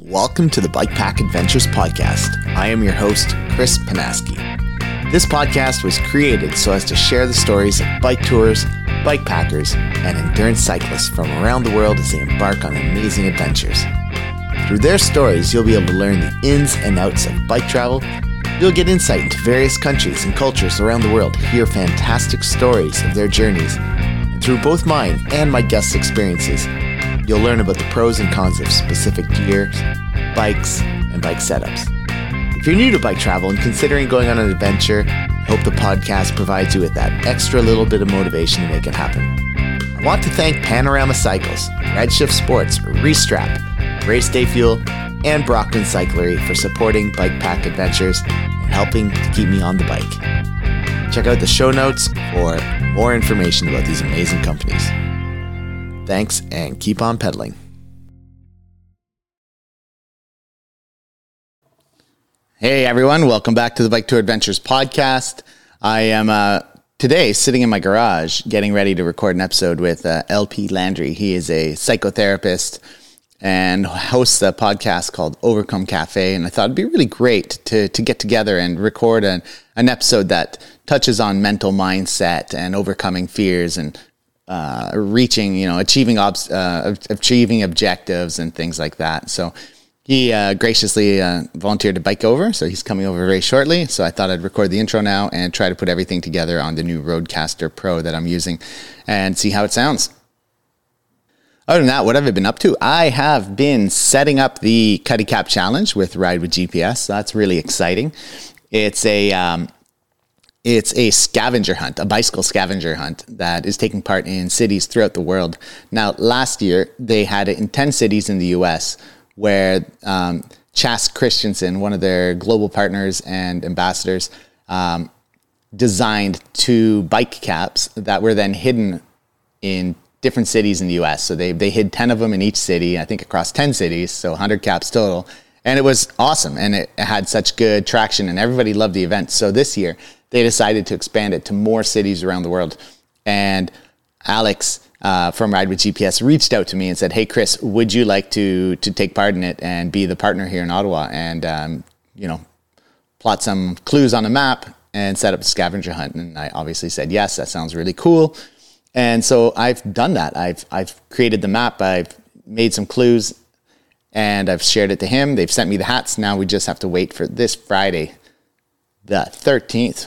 Welcome to the Bike Pack Adventures podcast. I am your host, Chris Panaski. This podcast was created so as to share the stories of bike tours, bike packers, and endurance cyclists from around the world as they embark on amazing adventures. Through their stories, you'll be able to learn the ins and outs of bike travel. You'll get insight into various countries and cultures around the world, hear fantastic stories of their journeys. And through both mine and my guests' experiences, you'll learn about the pros and cons of specific gear, bikes, and bike setups. If you're new to bike travel and considering going on an adventure, I hope the podcast provides you with that extra little bit of motivation to make it happen. I want to thank Panorama Cycles, Redshift Sports, Restrap, Race Day Fuel, and Brockton Cyclery for supporting Bike Pack Adventures and helping to keep me on the bike. Check out the show notes for more information about these amazing companies. Thanks, and keep on pedaling. Hey, everyone. Welcome back to the Bike Tour Adventures podcast. I am today sitting in my garage getting ready to record an episode with LP Landry. He is a psychotherapist and hosts a podcast called Overcome Cafe. And I thought it'd be really great to get together and record an episode that touches on mental mindset and overcoming fears and reaching, achieving objectives and things like that. So he graciously volunteered to bike over. So he's coming over very shortly. So I thought I'd record the intro now and try to put everything together on the new Roadcaster Pro that I'm using and see how it sounds. Other than that, what have I been up to? I have been setting up the Cutty Cap Challenge with Ride with GPS. So that's really exciting. It's a scavenger hunt, a bicycle scavenger hunt that is taking part in cities throughout the world. Now, last year, they had it in 10 cities in the U.S. where Chas Christensen, one of their global partners and ambassadors, designed two bike caps that were then hidden in different cities in the U.S. So they hid 10 of them in each city, I think across 10 cities, so 100 caps total. And it was awesome, and it had such good traction, and everybody loved the event. So this year, they decided to expand it to more cities around the world. And Alex from Ride with GPS reached out to me and said, "Hey, Chris, would you like to take part in it and be the partner here in Ottawa and, plot some clues on a map and set up a scavenger hunt?" And I obviously said, yes, that sounds really cool. And so I've done that. I've created the map. I've made some clues and I've shared it to him. They've sent me the hats. Now we just have to wait for this Friday, the 13th,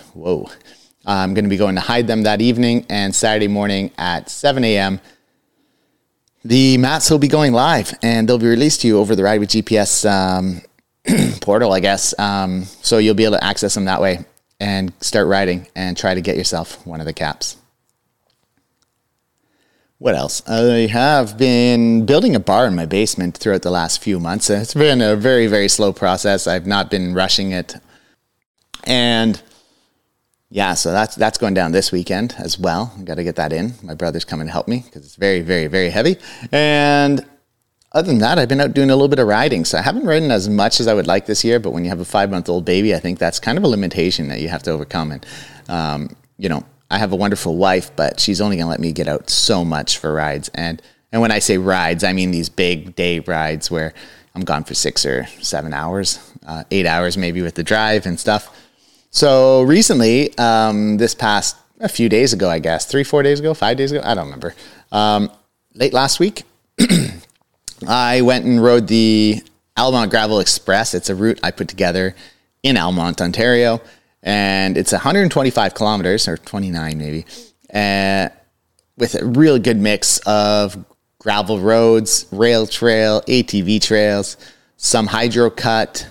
I'm going to be going to hide them that evening, and Saturday morning at 7 a.m., the maps will be going live, and they'll be released to you over the Ride with GPS portal, I guess. So you'll be able to access them that way and start riding and try to get yourself one of the caps. What else? I have been building a bar in my basement throughout the last few months. It's been a very, very slow process. I've not been rushing it. And yeah, so that's going down this weekend as well. I've got to get that in. My brother's coming to help me because it's very, very, very heavy. And other than that, I've been out doing a little bit of riding. So I haven't ridden as much as I would like this year, but when you have a 5-month-old baby, I think that's kind of a limitation that you have to overcome. And, I have a wonderful wife, but she's only going to let me get out so much for rides. And when I say rides, I mean these big day rides where I'm gone for 6 or 7 hours, 8 hours maybe with the drive and stuff. So recently, a few days ago, I guess, 5 days ago, I don't remember, late last week, I went and rode the Almonte Gravel Express. It's a route I put together in Almonte, Ontario, and it's 125 kilometers, or 29 maybe, with a really good mix of gravel roads, rail trail, ATV trails, some hydro cut,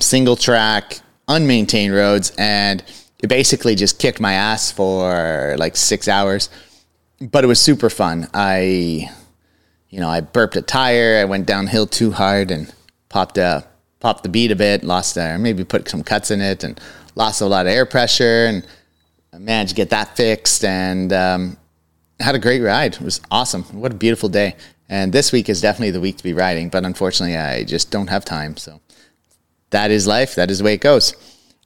single track, unmaintained roads, and it basically just kicked my ass for like 6 hours, but it was super fun. I burped a tire, I went downhill too hard and popped the bead a bit, maybe put some cuts in it and lost a lot of air pressure, and I managed to get that fixed and had a great ride. It was awesome. What a beautiful day. And this week is definitely the week to be riding, but unfortunately I just don't have time, so that is life. That is the way it goes.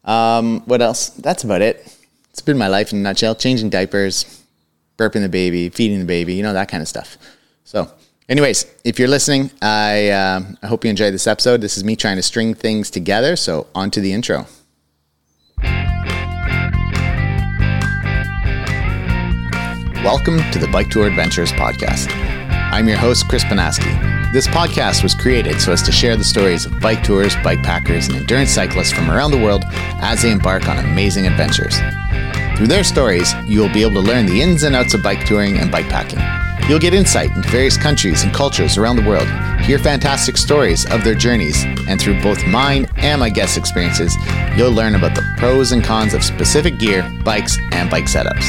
What else? That's about it. It's been my life in a nutshell. Changing diapers, burping the baby, feeding the baby, that kind of stuff. So Anyways, if you're listening, I hope you enjoyed this episode. This is me trying to string things together. So on to the intro. Welcome to the Bike Tour Adventures podcast. I'm your host, Chris Panaski. This podcast was created so as to share the stories of bike tours, bikepackers, and endurance cyclists from around the world as they embark on amazing adventures. Through their stories, you'll be able to learn the ins and outs of bike touring and bikepacking. You'll get insight into various countries and cultures around the world, hear fantastic stories of their journeys, and through both mine and my guest experiences, you'll learn about the pros and cons of specific gear, bikes, and bike setups.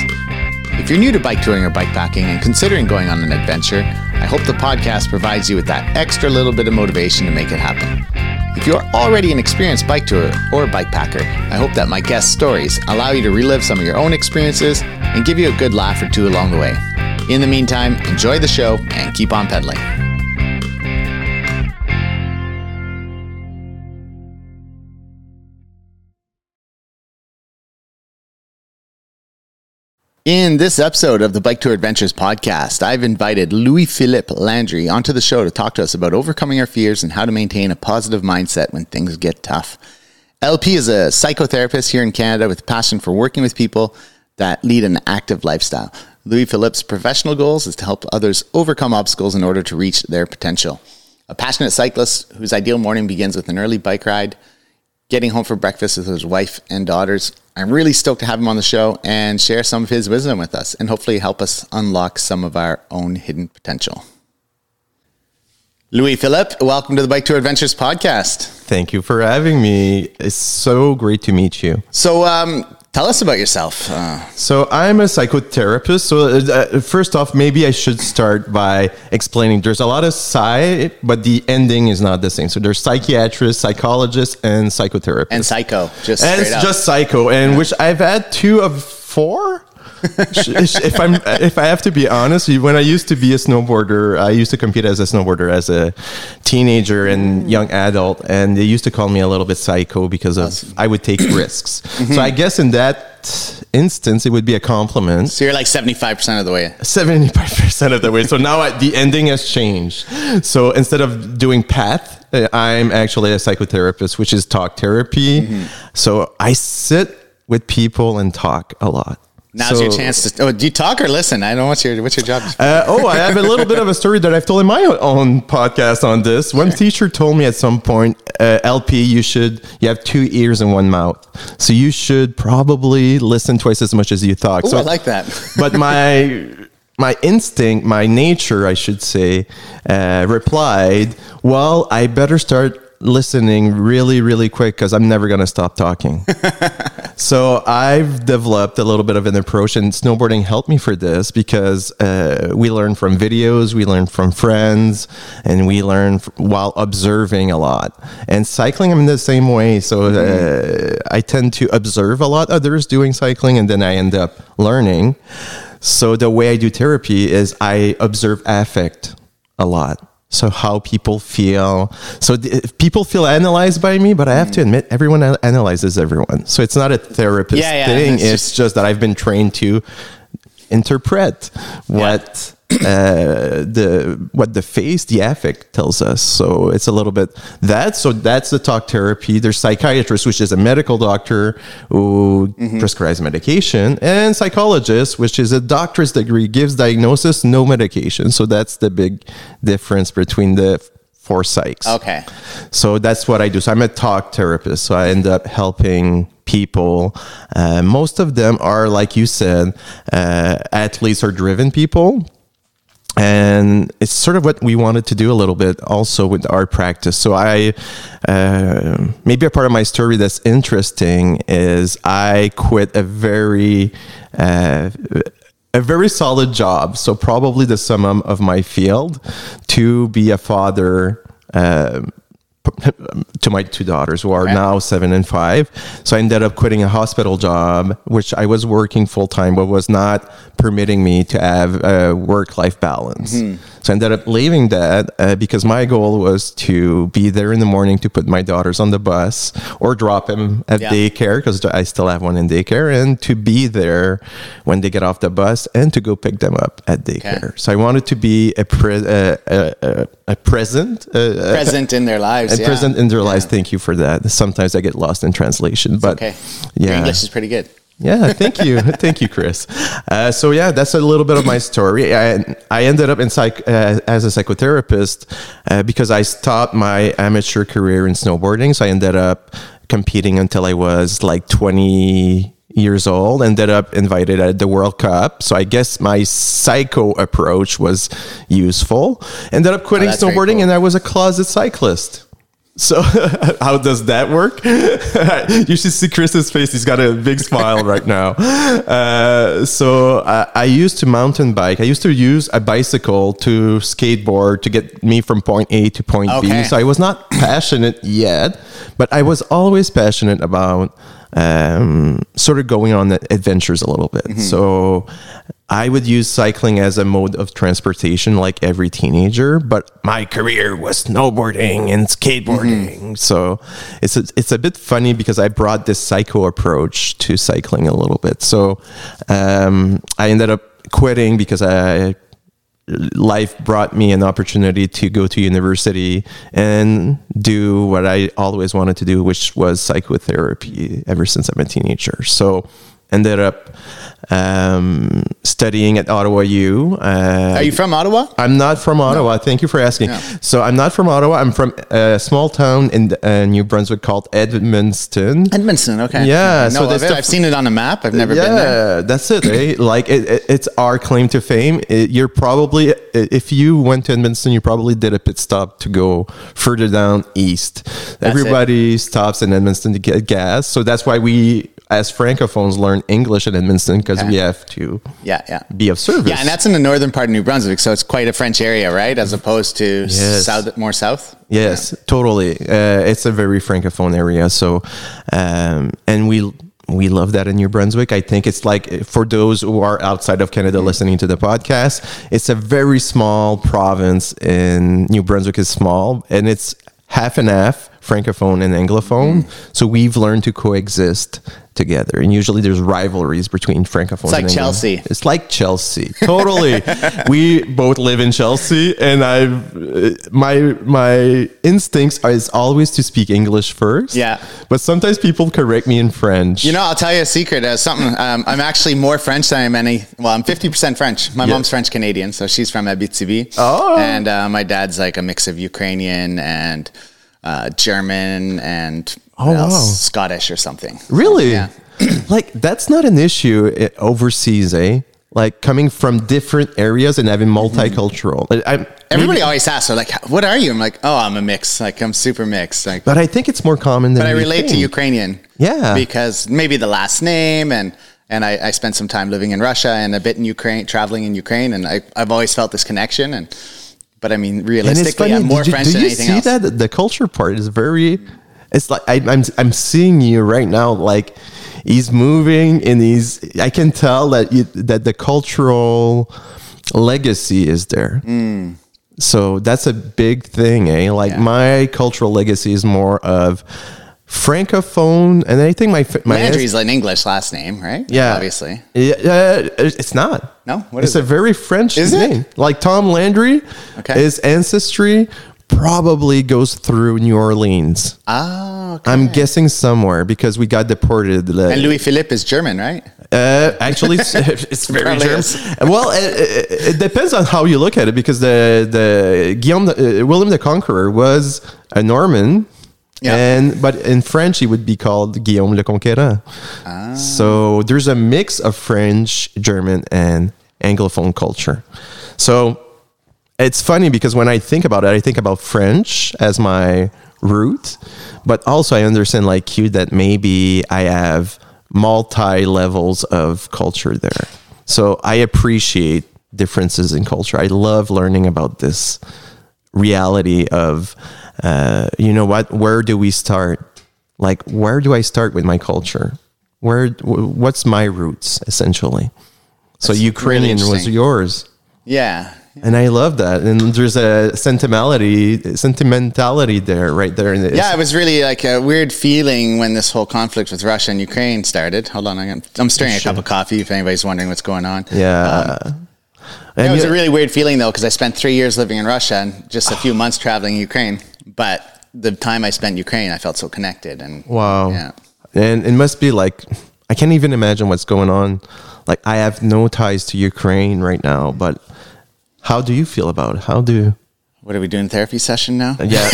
If you're new to bike touring or bikepacking and considering going on an adventure, I hope the podcast provides you with that extra little bit of motivation to make it happen. If you're already an experienced bike tourer or bikepacker, I hope that my guest stories allow you to relive some of your own experiences and give you a good laugh or two along the way. In the meantime, enjoy the show and keep on pedaling. In this episode of the Bike Tour Adventures podcast, I've invited Louis Philippe Landry onto the show to talk to us about overcoming our fears and how to maintain a positive mindset when things get tough. LP is a psychotherapist here in Canada with a passion for working with people that lead an active lifestyle. Louis Philippe's professional goals is to help others overcome obstacles in order to reach their potential. A passionate cyclist whose ideal morning begins with an early bike ride, getting home for breakfast with his wife and daughters. I'm really stoked to have him on the show and share some of his wisdom with us and hopefully help us unlock some of our own hidden potential. Louis Philippe, welcome to the Bike Tour Adventures podcast. Thank you for having me. It's so great to meet you. So, tell us about yourself. So I'm a psychotherapist. So first off, maybe I should start by explaining there's a lot of psy, but the ending is not the same. So there's psychiatrists, psychologists, and psychotherapists. And psycho, just and straight up. Just psycho, and yeah. Which I've had two of four. If I have to be honest, when I used to be a snowboarder, I used to compete as a snowboarder as a teenager and young adult, and they used to call me a little bit psycho because of I would take risks. Mm-hmm. So I guess in that instance, it would be a compliment. So you're like 75% of the way. 75% of the way. So now the ending has changed. So instead of doing path, I'm actually a psychotherapist, which is talk therapy. Mm-hmm. So I sit with people and talk a lot. Now's your chance to... Oh, do you talk or listen? I don't know. What's your job? I have a little bit of a story that I've told in my own podcast on this. One teacher told me at some point, LP, you have 2 ears and 1 mouth. So you should probably listen twice as much as you talk. Ooh, so I like that. But my instinct, my nature, I should say, replied, well, I better start listening really, really quick because I'm never going to stop talking. So I've developed a little bit of an approach, and snowboarding helped me for this because we learn from videos, we learn from friends, and we learn while observing a lot. And cycling, I'm in the same way. So I tend to observe a lot others doing cycling, and then I end up learning. So the way I do therapy is I observe affect a lot. So how people feel. So people feel analyzed by me, but I have to admit everyone analyzes everyone. So it's not a therapist thing. It's just that I've been trained to interpret what the face, the affect tells us. So it's a little bit that. So that's the talk therapy. There's psychiatrist, which is a medical doctor who prescribes medication, and psychologist, which is a doctor's degree, gives diagnosis, no medication. So that's the big difference between the four psychs. Okay. So that's what I do. So I'm a talk therapist. So I end up helping people. Most of them are, like you said, athletes or driven people. And it's sort of what we wanted to do a little bit also with our practice. So maybe a part of my story that's interesting is I quit a very solid job. So probably the summum of my field to be a father, to my two daughters who are now 7 and 5. So I ended up quitting a hospital job, which I was working full time, but was not permitting me to have a work-life balance. Mm-hmm. So I ended up leaving that because my goal was to be there in the morning to put my daughters on the bus or drop them at daycare, because I still have one in daycare, and to be there when they get off the bus and to go pick them up at daycare. Okay. So I wanted to be present in their lives. Present in their lives. Thank you for that. Sometimes I get lost in translation, but your English is pretty good. Yeah, thank you. Thank you, Chris. So yeah, that's a little bit of my story. I ended up in as a psychotherapist because I stopped my amateur career in snowboarding. So I ended up competing until I was like 20 years old, ended up invited at the World Cup. So I guess my psycho approach was useful. Ended up quitting snowboarding, and I was a closet cyclist. So how does that work? You should see Chris's face. He's got a big smile right now. So I used to mountain bike. I used to use a bicycle to skateboard to get me from point A to point B. So I was not passionate yet, but I was always passionate about sort of going on adventures a little bit. Mm-hmm. So I would use cycling as a mode of transportation like every teenager, but my career was snowboarding and skateboarding. Mm-hmm. So it's a bit funny because I brought this psycho approach to cycling a little bit. So I ended up quitting because life brought me an opportunity to go to university and do what I always wanted to do, which was psychotherapy ever since I'm a teenager. So ended up studying at Ottawa U. Are you from Ottawa? I'm not from Ottawa. No. Thank you for asking. No. So I'm not from Ottawa. I'm from a small town in New Brunswick called Edmundston. Edmundston, okay. Yeah. So I've seen it on a map. I've never been there. Yeah, that's it. Eh? Like it's our claim to fame. You're probably, if you went to Edmundston, you probably did a pit stop to go further down east. Everybody stops in Edmundston to get gas. So that's why we, as Francophones, learn English in Edmundston, because we have to be of service. Yeah, and that's in the northern part of New Brunswick, so it's quite a French area, right? As opposed to more south? Yes, totally. It's a very Francophone area, so and we love that in New Brunswick. I think it's like, for those who are outside of Canada listening to the podcast, it's a very small province, and New Brunswick is small, and it's half and half Francophone and Anglophone. So we've learned to coexist together, and usually there's rivalries between Francophone and Anglophone. It's like Chelsea. Totally. We both live in Chelsea, and my instincts is always to speak English first, but sometimes people correct me in French. I'll tell you a secret, I'm actually more French than I'm I'm 50% French. My mom's French Canadian, so she's from Abitibi, and my dad's like a mix of Ukrainian and German and Scottish or something. Really? Yeah. Like, that's not an issue overseas, eh? Like, coming from different areas and having multicultural. Everybody always asks, like, what are you? I'm like, I'm a mix. Like, I'm super mixed. Like, but I think it's more common than But I relate to Ukrainian. Yeah. Because maybe the last name, and I spent some time living in Russia and a bit in Ukraine, traveling in Ukraine, and I've always felt this connection. But I mean, realistically, I'm more French than anything else. Do you see that? The culture part is very... It's like I'm seeing you right now. Like, he's moving, and I can tell that the cultural legacy is there. Mm. So that's a big thing, eh? Like, my cultural legacy is more of Francophone, and I think my Landry's an English last name, right? Yeah, obviously. Yeah, it's not. No, what is it? It's a very French name. Like Tom Landry, his ancestry probably goes through New Orleans. I'm guessing somewhere, because we got deported. And Louis Philippe is German, right? Actually, it's very German. Well, it depends on how you look at it, because William the Conqueror was a Norman. Yeah. But in French, he would be called Guillaume le Conquérant. So there's a mix of French, German, and Anglophone culture. So it's funny, because when I think about it, I think about French as my root, but also I understand, like you, that maybe I have multi levels of culture there. So I appreciate differences in culture. I love learning about this reality of you know what, where do we start? Like, where do I start with my culture? What's my roots, essentially? So that's Ukrainian really was yours. Yeah. And I love that. And there's a sentimentality there, right there. Yeah, it was really like a weird feeling when this whole conflict with Russia and Ukraine started. Hold on, I'm stirring a cup of coffee if anybody's wondering what's going on. Yeah. It was a really weird feeling, though, because I spent 3 years living in Russia and just a few months traveling Ukraine. But the time I spent in Ukraine, I felt so connected. And wow. Yeah. And it must be like, I can't even imagine what's going on. Like, I have no ties to Ukraine right now, but... How do you feel about it? What are we doing? Therapy session now? Yeah,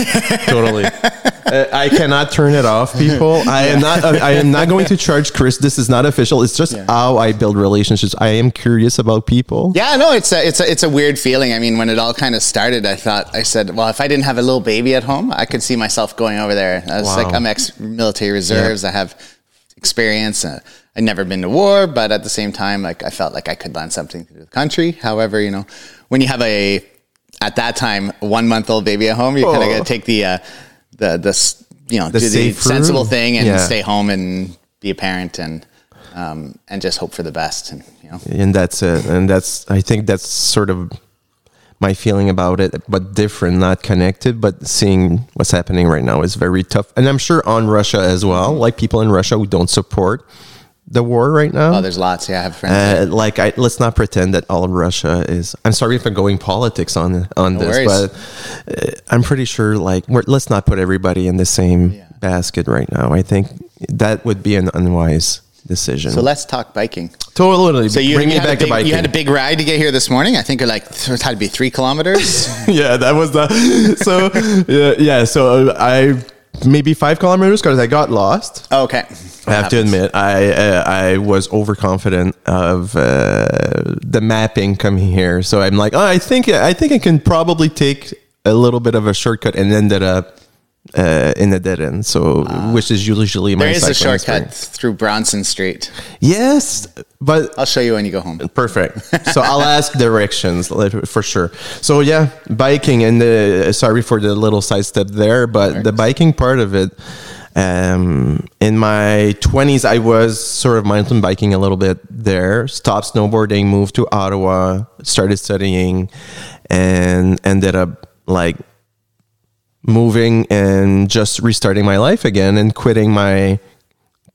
totally. I cannot turn it off, people. I am not going to charge Chris. This is not official. It's just how I build relationships. I am curious about people. Yeah, no, it's a weird feeling. I mean, when it all kind of started, I said, well, if I didn't have a little baby at home, I could see myself going over there. I was like, I'm ex-military reserves. Yeah. I have experience. I'd never been to war, but at the same time, like, I felt like I could lend something to the country. However, you know, when you have at that time, 1-month-old baby at home, you kind of got to take the sensible thing and stay home and be a parent and just hope for the best. And, you know, and that's it. And I think that's sort of my feeling about it, but different, not connected, but seeing what's happening right now is very tough. And I'm sure on Russia as well, like people in Russia who don't support the war right now. Oh, there's lots. Yeah, I have friends. Let's not pretend that all of Russia is. I'm sorry if I'm going politics on this, but I'm pretty sure. Like, let's not put everybody in the same basket right now. I think that would be an unwise decision. So let's talk biking. Totally. So you had a big ride to get here this morning. I think you're like, it had to be 3 kilometers. Yeah, that was the. So yeah. So I. Maybe 5 kilometers because I got lost. Oh, okay. I have to admit, I was overconfident of the mapping coming here. So I'm like, I think I can probably take a little bit of a shortcut and ended up in a dead end. So which is usually my cycling experience. There is a shortcut through Bronson Street. Yes, but I'll show you when you go home. Perfect. So I'll ask directions for sure. So yeah, biking and sorry for the little sidestep there, but the biking part of it, in my 20s, I was sort of mountain biking a little bit there, stopped snowboarding, moved to Ottawa, started studying and ended up like moving and just restarting my life again and quitting my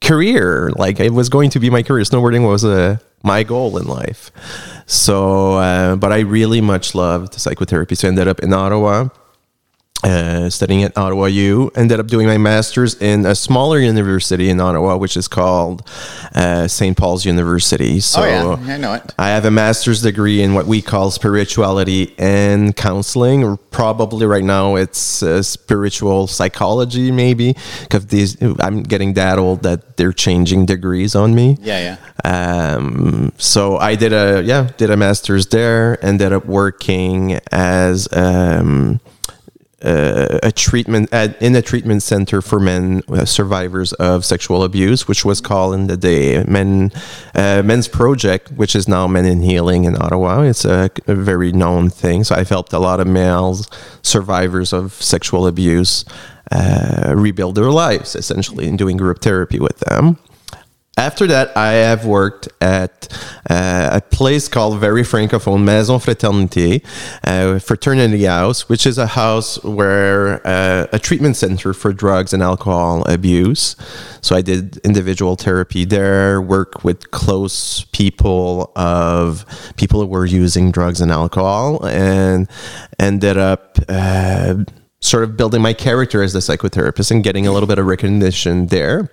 career. Like it was going to be my career. Snowboarding was my goal in life. So, but I really much loved psychotherapy. So I ended up in Ottawa, studying at Ottawa U, ended up doing my master's in a smaller university in Ottawa, which is called St. Paul's University. So I know it. I have a master's degree in what we call spirituality and counseling. Probably right now it's spiritual psychology, maybe, because I'm getting that old that they're changing degrees on me. So I did a master's there, ended up working as a treatment center for men survivors of sexual abuse, which was called in the day Men's Project, which is now Men in Healing in Ottawa. It's a very known thing. So I've helped a lot of males survivors of sexual abuse rebuild their lives, essentially, in doing group therapy with them. After that, I have worked at a place called very francophone, Maison Fraternité, fraternity house, which is a house where a treatment center for drugs and alcohol abuse. So I did individual therapy there, work with close people of people who were using drugs and alcohol, and ended up... sort of building my character as the psychotherapist and getting a little bit of recognition there.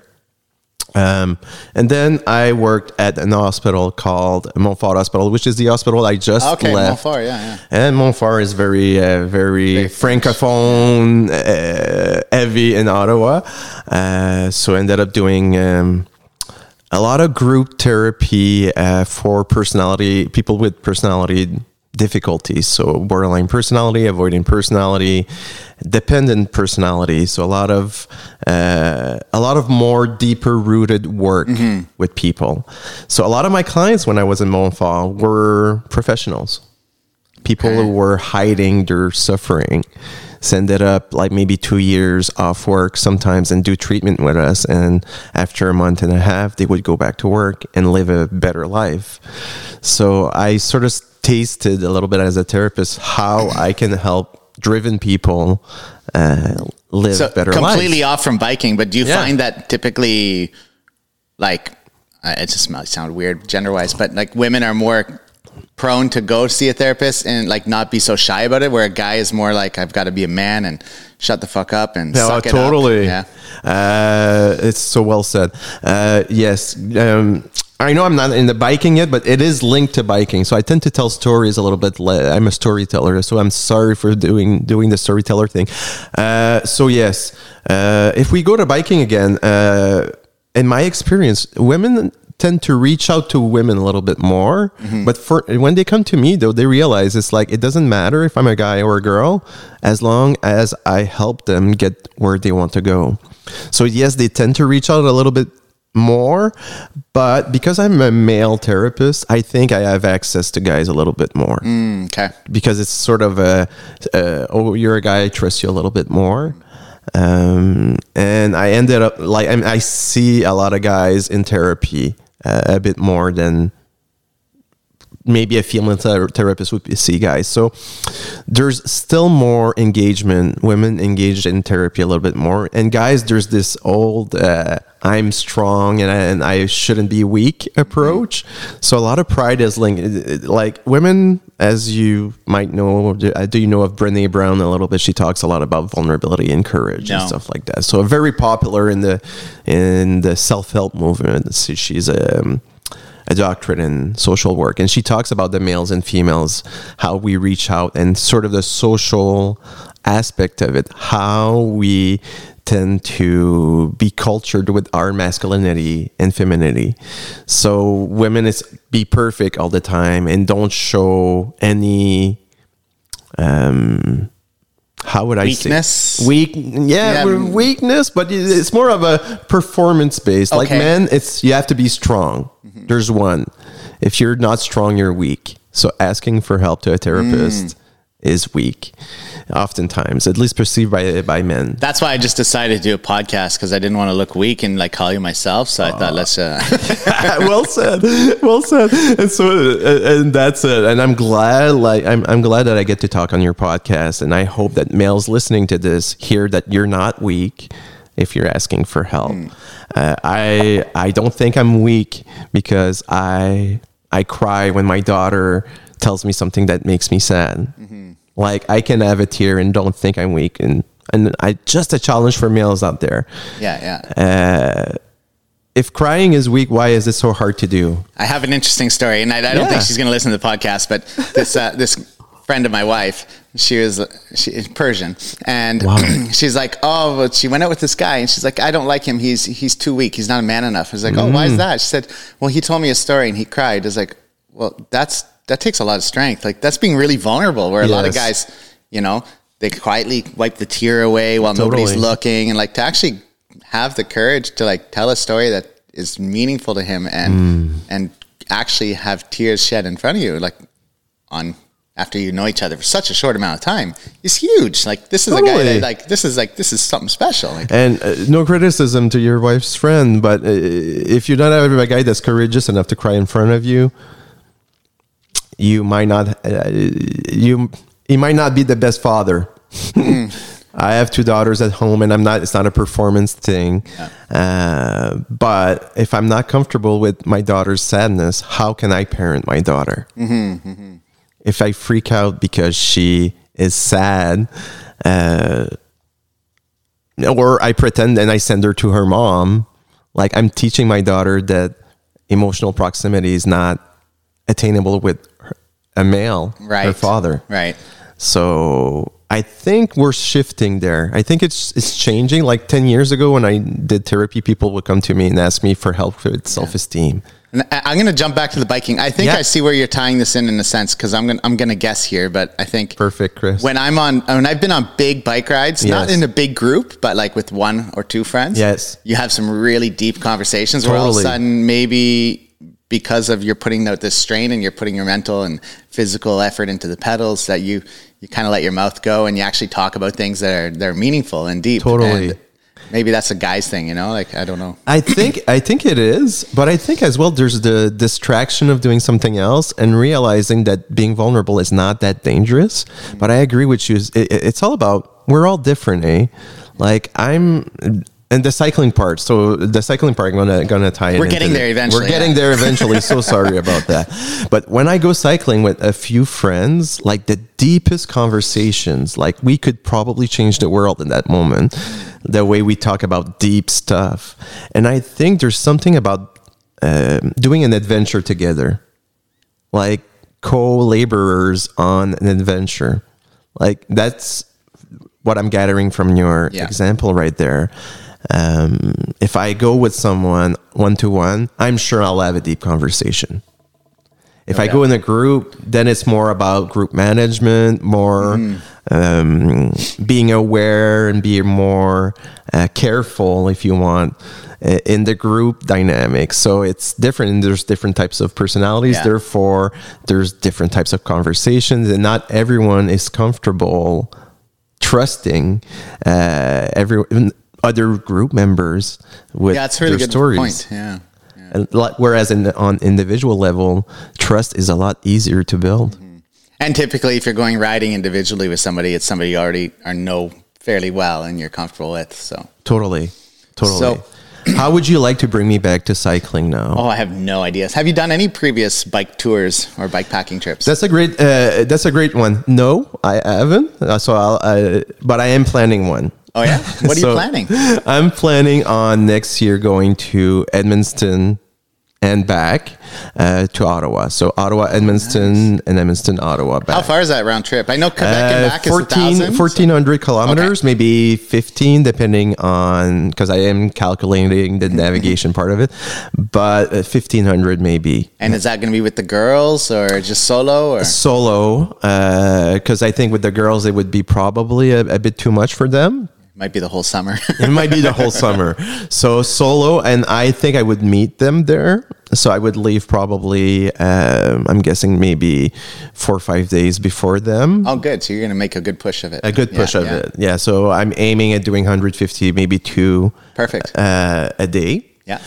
And then I worked at an hospital called Montfort Hospital, which is the hospital I just left. Montfort, And Montfort is very, very francophone heavy in Ottawa. So I ended up doing a lot of group therapy for people with personality difficulties. So borderline personality, avoidant personality, dependent personality. So a lot of more deeper rooted work with people. So a lot of my clients when I was in Montfort were professionals. People who were hiding their suffering ended up like maybe 2 years off work sometimes and do treatment with us. And after a month and a half, they would go back to work and live a better life. So I sort of tasted a little bit as a therapist how I can help driven people live better lives. Completely off from biking, but do you find that typically, like, it just might sound weird gender-wise, but like women are more prone to go see a therapist and like not be so shy about it, where a guy is more like, I've got to be a man and shut the fuck up and suck it up. Yeah. It's so well said. Yes. I know I'm not in the biking yet, but it is linked to biking. So I tend to tell stories a little bit. I'm a storyteller, so I'm sorry for doing the storyteller thing. So yes, if we go to biking again, in my experience, women tend to reach out to women a little bit more. Mm-hmm. But for when they come to me, though, they realize it's like, it doesn't matter if I'm a guy or a girl, as long as I help them get where they want to go. So yes, they tend to reach out a little bit more, but because I'm a male therapist, I think I have access to guys a little bit more. Okay. Because it's sort of oh, you're a guy, I trust you a little bit more. And I ended up like, I see a lot of guys in therapy a bit more than maybe a female therapist would see guys. So there's still more engagement. Women engaged in therapy a little bit more. And guys, there's this old I'm strong and I shouldn't be weak approach. So a lot of pride is linked. Like women, as you might know, do you know of Brené Brown a little bit? She talks a lot about vulnerability and courage and stuff like that. So very popular in the self-help movement. So she's a doctorate in social work, and she talks about the males and females, how we reach out, and sort of the social aspect of it, how we tend to be cultured with our masculinity and femininity. So women is be perfect all the time and don't show any how would I weakness? Say? Weakness? Yeah, we're weakness, but it's more of a performance-based. Okay. Like men, it's you have to be strong. Mm-hmm. There's one. If you're not strong, you're weak. So asking for help to a therapist is weak, oftentimes, at least perceived by men. That's why I just decided to do a podcast, because I didn't want to look weak and like call you myself. So I thought, let's well said. And so and that's it. And I'm glad, like I'm glad that I get to talk on your podcast, and I hope that males listening to this hear that you're not weak if you're asking for help. I don't think I'm weak, because I cry when my daughter tells me something that makes me sad. Mm-hmm. Like I can have a tear and don't think I'm weak. And I just a challenge for males out there. Yeah. If crying is weak, why is it so hard to do? I have an interesting story, and I don't think she's going to listen to the podcast, but this, this friend of my wife, she is Persian, and she's like, oh, well, she went out with this guy, and she's like, I don't like him. He's too weak. He's not a man enough. I was like, oh, why is that? She said, well, he told me a story and he cried. I was like, well, that takes a lot of strength. Like that's being really vulnerable, where a lot of guys, you know, they quietly wipe the tear away while nobody's looking, and like to actually have the courage to like tell a story that is meaningful to him and actually have tears shed in front of you, like on after you know each other for such a short amount of time, is huge. Like this is a guy that this is something special. Like, and no criticism to your wife's friend, but if you're not having a guy that's courageous enough to cry in front of you, you might not. He might not be the best father. I have two daughters at home, and I'm not. It's not a performance thing. Yeah. But if I'm not comfortable with my daughter's sadness, how can I parent my daughter? Mm-hmm, mm-hmm. If I freak out because she is sad, or I pretend and I send her to her mom, like I'm teaching my daughter that emotional proximity is not attainable with a male, her father. Right. So I think we're shifting there. I think it's changing. Like 10 years ago when I did therapy, people would come to me and ask me for help with self-esteem. And I'm going to jump back to the biking. I think I see where you're tying this in a sense, because I'm going to guess here, but I think perfect, Chris. When I've been on big bike rides, not in a big group, but like with one or two friends, you have some really deep conversations where all of a sudden maybe because of you're putting out this strain and you're putting your mental and physical effort into the pedals that you kind of let your mouth go and you actually talk about things that are meaningful and deep. Totally. And maybe that's a guy's thing, you know, like, I don't know. I think it is, but I think as well, there's the distraction of doing something else and realizing that being vulnerable is not that dangerous. Mm-hmm. But I agree with you. It's all about, we're all different, eh? Like and the cycling part. So the cycling part, I'm gonna tie in. We're getting there eventually. So sorry about that. But when I go cycling with a few friends, like the deepest conversations, like we could probably change the world in that moment, the way we talk about deep stuff. And I think there's something about doing an adventure together, like co-laborers on an adventure. Like that's what I'm gathering from your example right there. If I go with someone one-to-one, I'm sure I'll have a deep conversation. If I go in a group, then it's more about group management, more being aware and being more careful, if you want, in the group dynamic. So it's different, and there's different types of personalities. Yeah. Therefore, there's different types of conversations, and not everyone is comfortable trusting other group members with their stories. Point. Yeah. And whereas on individual level, trust is a lot easier to build. Mm-hmm. And typically, if you're going riding individually with somebody, it's somebody you already know fairly well and you're comfortable with. So totally. So, how would you like to bring me back to cycling now? Oh, I have no ideas. Have you done any previous bike tours or bike packing trips? That's a great one. No, I haven't. So but I am planning one. Oh, yeah? What are you planning? I'm planning on next year going to Edmundston and back to Ottawa. So Ottawa, Edmundston, and Edmundston, Ottawa. Back. How far is that round trip? I know Quebec and back 14, is 1,000. 1,400 kilometers, maybe 15, depending on, because I am calculating the navigation part of it, but 1,500 maybe. And is that going to be with the girls or just solo? Or? Solo, because I think with the girls, it would be probably a bit too much for them. Might be the whole summer. It might be the whole summer. So solo, and I think I would meet them there. So I would leave probably, I'm guessing maybe 4 or 5 days before them. Oh, good. So you're going to make a good push of it. A good push of it. Yeah. So I'm aiming at doing 150, maybe 2. Perfect. A day. Yeah.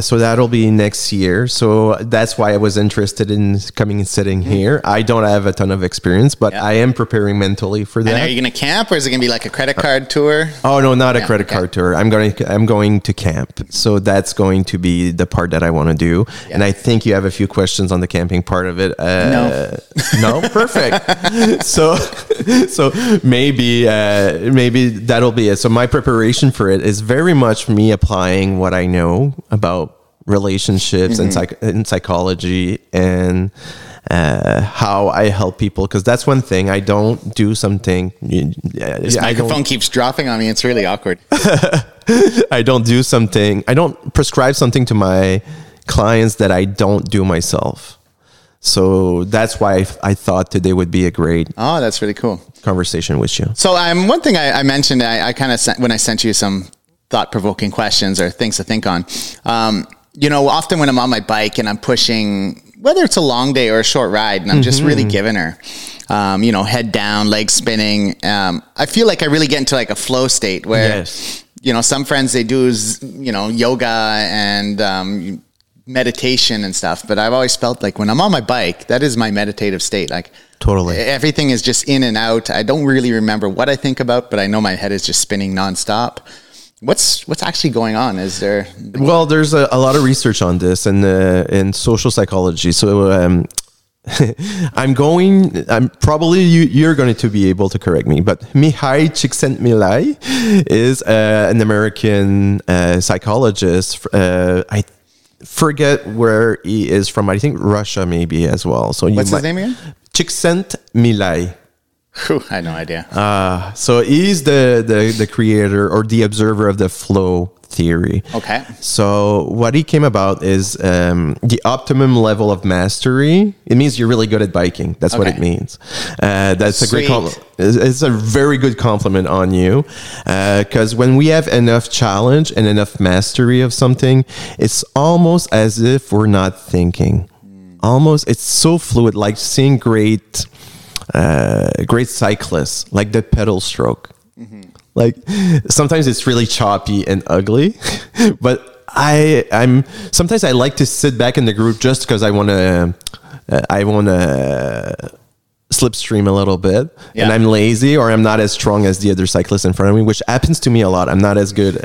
So that'll be next year. So that's why I was interested in coming and sitting here. I don't have a ton of experience, but I am preparing mentally for that. And are you going to camp, or is it going to be like a credit card tour? Oh, no, not a credit card tour. I'm going to camp. So that's going to be the part that I want to do. Yeah. And I think you have a few questions on the camping part of it. No? Perfect. So maybe that'll be it. So my preparation for it is very much me applying what I know about relationships and psychology and how I help people, because that's one thing I don't do. Something this microphone keeps dropping on me, it's really awkward. I don't prescribe something to my clients that I don't do myself. So that's why I thought today would be a great that's really cool conversation with you. So one thing I mentioned, I kind of sent, when I sent you some thought-provoking questions or things to think on. Often when I'm on my bike and I'm pushing, whether it's a long day or a short ride, and I'm just really giving her, head down, legs spinning. I feel like I really get into like a flow state where, some friends, they do, yoga and meditation and stuff. But I've always felt like when I'm on my bike, that is my meditative state. Like totally. Everything is just in and out. I don't really remember what I think about, but I know my head is just spinning nonstop. What's actually going on? Is there? Well, there's a lot of research on this and in social psychology. So you're going to be able to correct me, but Mihaly Csikszentmihalyi is an American psychologist. I forget where he is from. I think Russia maybe as well. So what's his name again? Csikszentmihalyi. Whew, I had no idea. So he's the creator or the observer of the flow theory. Okay. So what he came about is the optimum level of mastery. It means you're really good at biking. That's what it means. That's sweet. A great compliment. It's a very good compliment on you. Because when we have enough challenge and enough mastery of something, it's almost as if we're not thinking. almost, it's so fluid, like seeing great cyclists, like the pedal stroke. Mm-hmm. Like sometimes it's really choppy and ugly, but I'm sometimes I like to sit back in the group just because I want to slipstream a little bit, yeah. And I'm lazy or I'm not as strong as the other cyclist in front of me, which happens to me a lot. I'm not as good.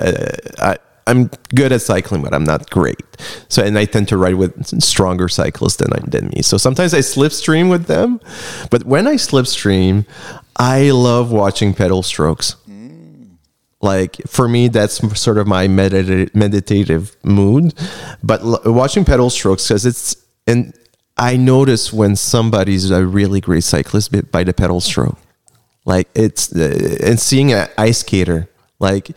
I'm good at cycling, but I'm not great. So, and I tend to ride with stronger cyclists than me. So sometimes I slipstream with them, but when I slipstream, I love watching pedal strokes. Like for me, that's sort of my meditative mood. But watching pedal strokes, because it's, and I notice when somebody's a really great cyclist by the pedal stroke, like it's and seeing an ice skater, like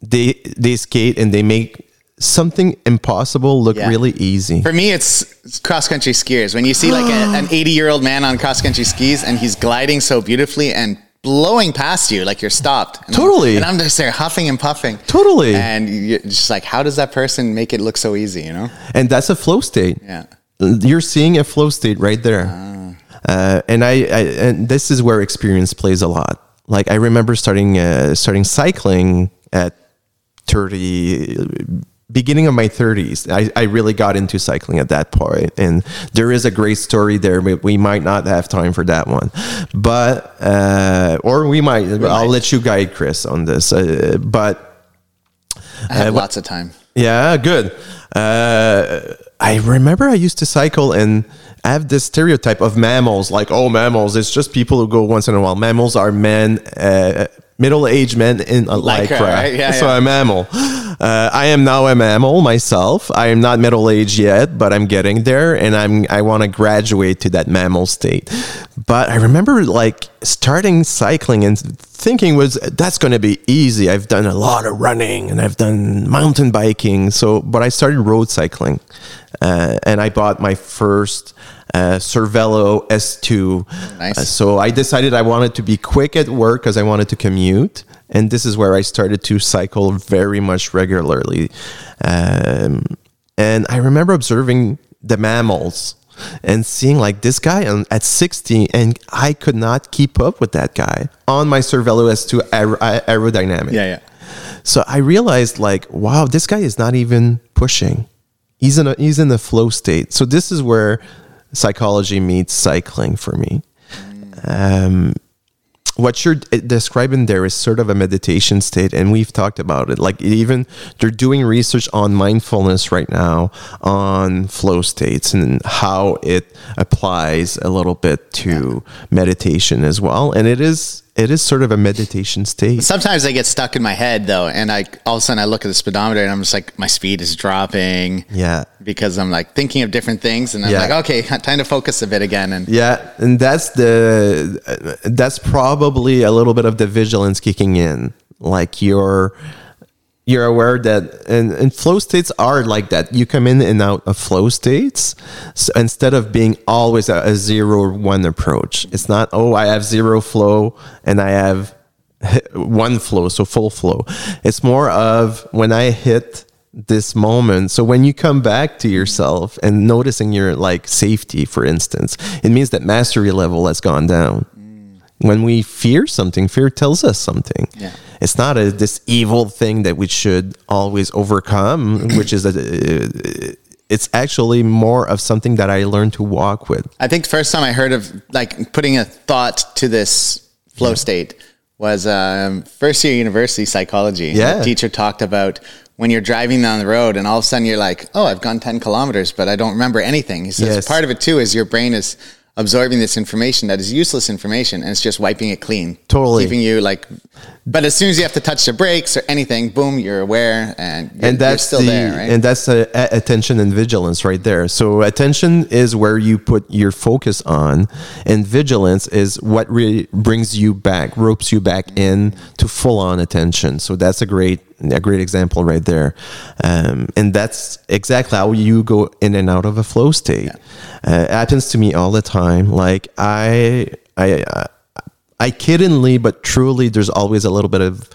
they skate and they make something impossible look really easy. For me, it's cross-country skiers. When you see like an 80-year-old man on cross-country skis and he's gliding so beautifully and blowing past you like you're stopped. And totally. And I'm just there huffing and puffing. Totally. And you're just like, how does that person make it look so easy, you know? And that's a flow state. Yeah. You're seeing a flow state right there. And this is where experience plays a lot. Like I remember starting cycling at 30, beginning of my 30s. I really got into cycling at that point. And there is a great story there, but we might not have time for that one. But, or we might. I'll let you guide Chris on this. But I have lots of time. Yeah, good. I remember I used to cycle and I have this stereotype of mammals. Like, oh, mammals. It's just people who go once in a while. Mammals are men, middle-aged men in a lycra. Right? Yeah, so yeah. A mammal. I am now a mammal myself. I am not middle-aged yet, but I'm getting there, and I want to graduate to that mammal state. But I remember like starting cycling and thinking that's going to be easy. I've done a lot of running and I've done mountain biking. But I started road cycling, and I bought my first Cervelo S2. Nice. So I decided I wanted to be quick at work because I wanted to commute. And this is where I started to cycle very much regularly. And I remember observing the mammals and seeing like this guy at 60, and I could not keep up with that guy on my Cervelo S2 aerodynamic. Yeah, yeah. So I realized like, wow, this guy is not even pushing. He's in a flow state. So this is where psychology meets cycling for me. What you're describing there is sort of a meditation state, and we've talked about it. Like even they're doing research on mindfulness right now, on flow states and how it applies a little bit to meditation as well. And it is sort of a meditation state. Sometimes I get stuck in my head though, and all of a sudden I look at the speedometer and I'm just like, my speed is dropping. Yeah, because I'm like thinking of different things, and I'm like, okay, time to focus a bit again. And and that's probably a little bit of the vigilance kicking in. Like you're aware that, and flow states are like that. You come in and out of flow states, so instead of being always a 0-1 approach. It's not, oh, I have zero flow and I have one flow, so full flow. It's more of when I hit this moment. So when you come back to yourself and noticing your like safety, for instance, it means that mastery level has gone down. When we fear something, fear tells us something. Yeah. It's not this evil thing that we should always overcome, which is it's actually more of something that I learned to walk with. I think the first time I heard of like putting a thought to this flow state was first year university psychology. Yeah. The teacher talked about when you're driving down the road and all of a sudden you're like, oh, I've gone 10 kilometers, but I don't remember anything. He says part of it too is your brain is absorbing this information that is useless information, and it's just wiping it clean. Totally. Keeping you like, but as soon as you have to touch the brakes or anything, boom, you're aware and that's you're still there, right? And that's attention and vigilance right there. So attention is where you put your focus on, and vigilance is what really brings you back, ropes you back in to full on attention. So that's a great example right there. And that's exactly how you go in and out of a flow state. It happens to me all the time. Like I kiddingly, but truly, there's always a little bit of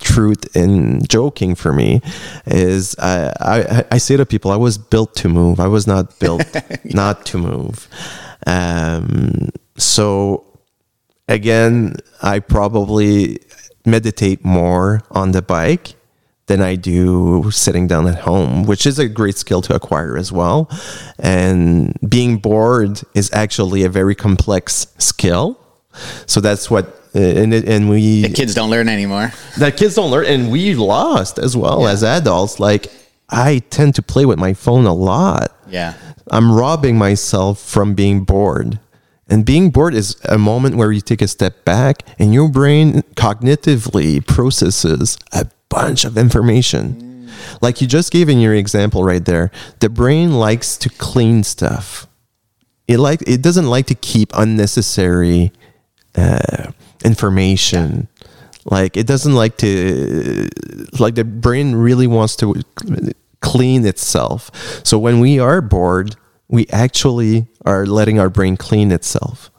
truth in joking for me is I say to people, I was built to move. I was not built not to move. So again, I probably meditate more on the bike than I do sitting down at home, which is a great skill to acquire as well. And being bored is actually a very complex skill. So that's what, and the kids don't learn anymore. That kids don't learn, and we lost as well as adults. Like, I tend to play with my phone a lot. Yeah. I'm robbing myself from being bored. And being bored is a moment where you take a step back and your brain cognitively processes a bunch of information. Like you just gave in your example right there, the brain likes to clean stuff. It doesn't like to keep unnecessary information. Like, it doesn't like to, like, the brain really wants to clean itself. So when we are bored, we actually are letting our brain clean itself.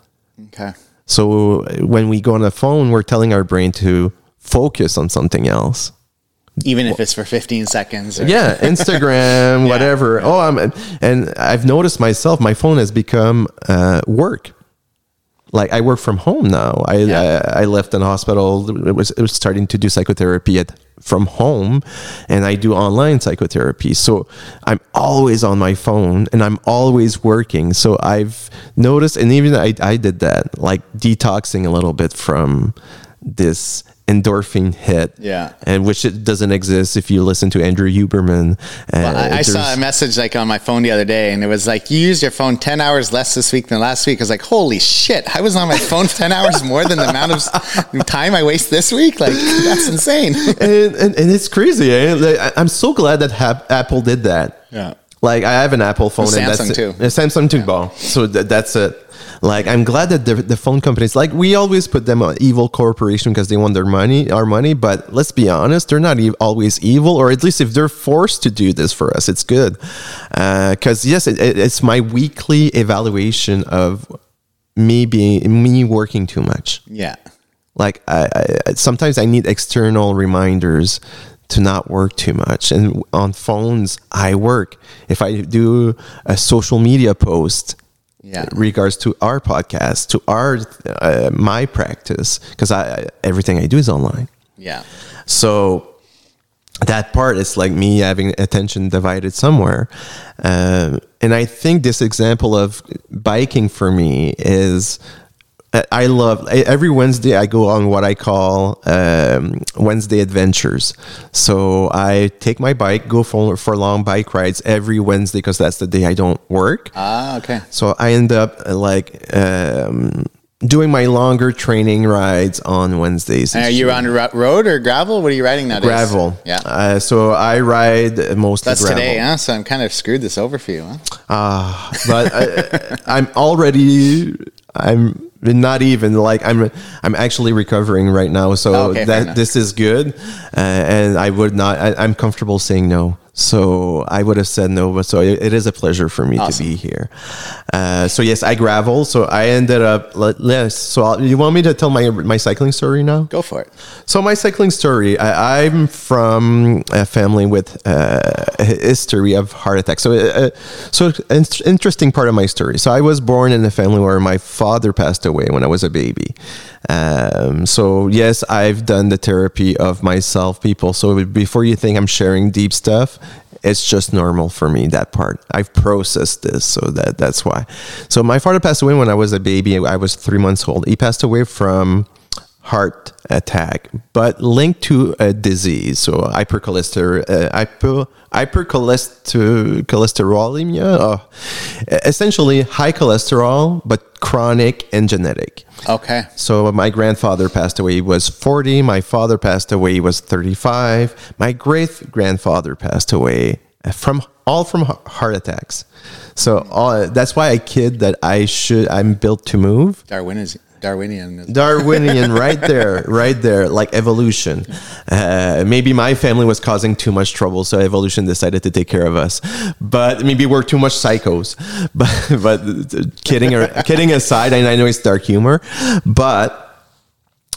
Okay. So when we go on the phone, we're telling our brain to focus on something else. Even if it's for 15 seconds. Or yeah, Instagram, whatever. Yeah. And I've noticed myself, my phone has become work. Like, I work from home now. I left an hospital. It was starting to do psychotherapy from home, and I do online psychotherapy. So I'm always on my phone, and I'm always working. So I've noticed, and even I did that, like detoxing a little bit from this endorphin hit, and which it doesn't exist if you listen to Andrew Huberman. Well, I saw a message like on my phone the other day, and it was like, you used your phone 10 hours less this week than last week. I was like, holy shit, I was on my phone 10 hours more than the amount of time I waste this week. Like, that's insane. and it's crazy. I'm so glad that Apple did that. Yeah. Like, I have an Apple phone. Samsung, and that's too. Samsung too. Ball. So that's it. Like, I'm glad that the phone companies, like, we always put them on evil corporation because they want our money. But let's be honest, they're not always evil, or at least if they're forced to do this for us, it's good. Because yes, it's my weekly evaluation of me working too much. Yeah. Like, I sometimes I need external reminders to not work too much. And on phones, I work. If I do a social media post, in regards to our podcast, to my practice, because everything I do is online. Yeah. So that part is like me having attention divided somewhere. And I think this example of biking for me is, I love, every Wednesday I go on what I call Wednesday adventures. So I take my bike, go for long bike rides every Wednesday because that's the day I don't work. Ah, okay. So I end up like doing my longer training rides on Wednesdays. Are you on road or gravel? What are you riding nowadays? Gravel. Yeah. So I ride mostly gravel. That's today, huh? So I'm kind of screwed this over for you, huh? But I'm not even like I'm actually recovering right now, so this is good, and I would not. I'm comfortable saying no, so I would have said no. But so it is a pleasure for me to be here. So yes, I gravel. So I ended up less. So you want me to tell my cycling story now? Go for it. So my cycling story. I'm from a family with a history of heart attacks. So an interesting part of my story. So I was born in a family where my father passed away when I was a baby. So yes, I've done the therapy of myself, people. So before you think I'm sharing deep stuff, it's just normal for me, that part. I've processed this, so that's why. So my father passed away when I was a baby. I was 3 months old. He passed away from heart attack, but linked to a disease. So hypercholesterolemia, essentially high cholesterol, but chronic and genetic. Okay. So my grandfather passed away. He was 40. My father passed away. He was 35. My great grandfather passed away from heart attacks. So that's why I kid that I'm built to move. Darwinian, right there, like evolution. Maybe my family was causing too much trouble, so evolution decided to take care of us. But maybe we're too much psychos. But kidding aside, and I know it's dark humor, but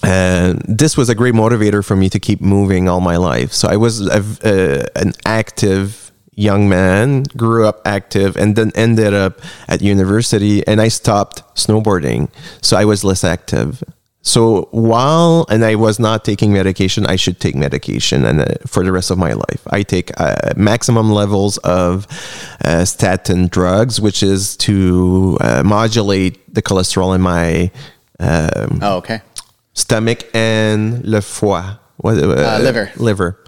And this was a great motivator for me to keep moving all my life. So I was an active young man, grew up active, and then ended up at university, and I stopped snowboarding. So I was less active. So I was not taking medication, I should take medication, and for the rest of my life. I take maximum levels of statin drugs, which is to modulate the cholesterol in my stomach and le foie. Liver.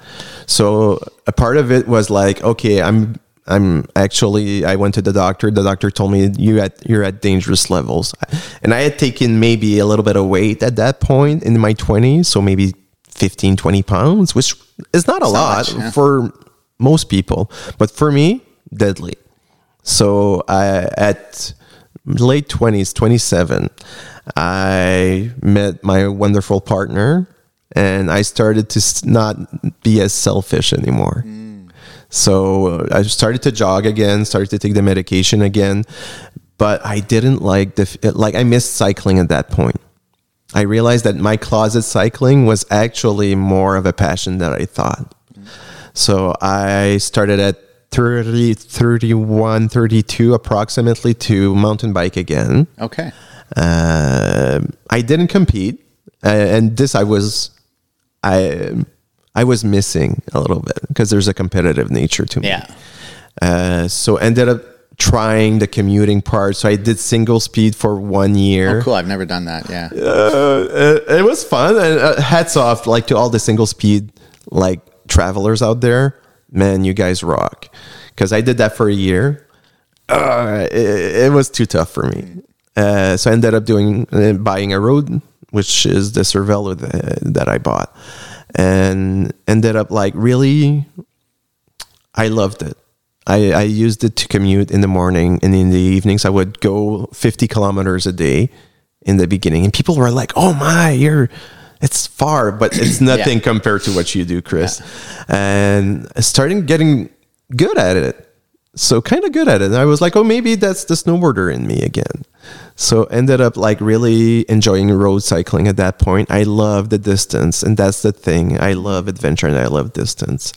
So a part of it was like, okay, I went to the doctor. The doctor told me you're at dangerous levels. And I had taken maybe a little bit of weight at that point in my 20s. So maybe 15, 20 pounds, which is not a lot for most people. But for me, deadly. So at late 20s, 27, I met my wonderful partner and I started to not be as selfish anymore. So I started to jog again, started to take the medication again, but I didn't like I missed cycling at that point. I realized that my closet cycling was actually more of a passion than I thought. So I started at 30, 31, 32 approximately to mountain bike again. Okay. I didn't compete. And this I was missing a little bit because there's a competitive nature to me. Yeah. So ended up trying the commuting part. So I did single speed for 1 year. Oh, cool. I've never done that. Yeah. It was fun. And hats off to all the single speed travelers out there. Man, you guys rock. Because I did that for a year. It was too tough for me. So I ended up buying a road, which is the Cervelo that I bought. And ended up I loved it. I used it to commute in the morning, and in the evenings I would go 50 kilometers a day in the beginning. And people were like, oh my, it's far, but it's nothing compared to what you do, Chris. Yeah. And I started getting good at it. So kind of good at it. And I was like, oh, maybe that's the snowboarder in me again. So ended up really enjoying road cycling at that point. I love the distance, and that's the thing. I love adventure and I love distance.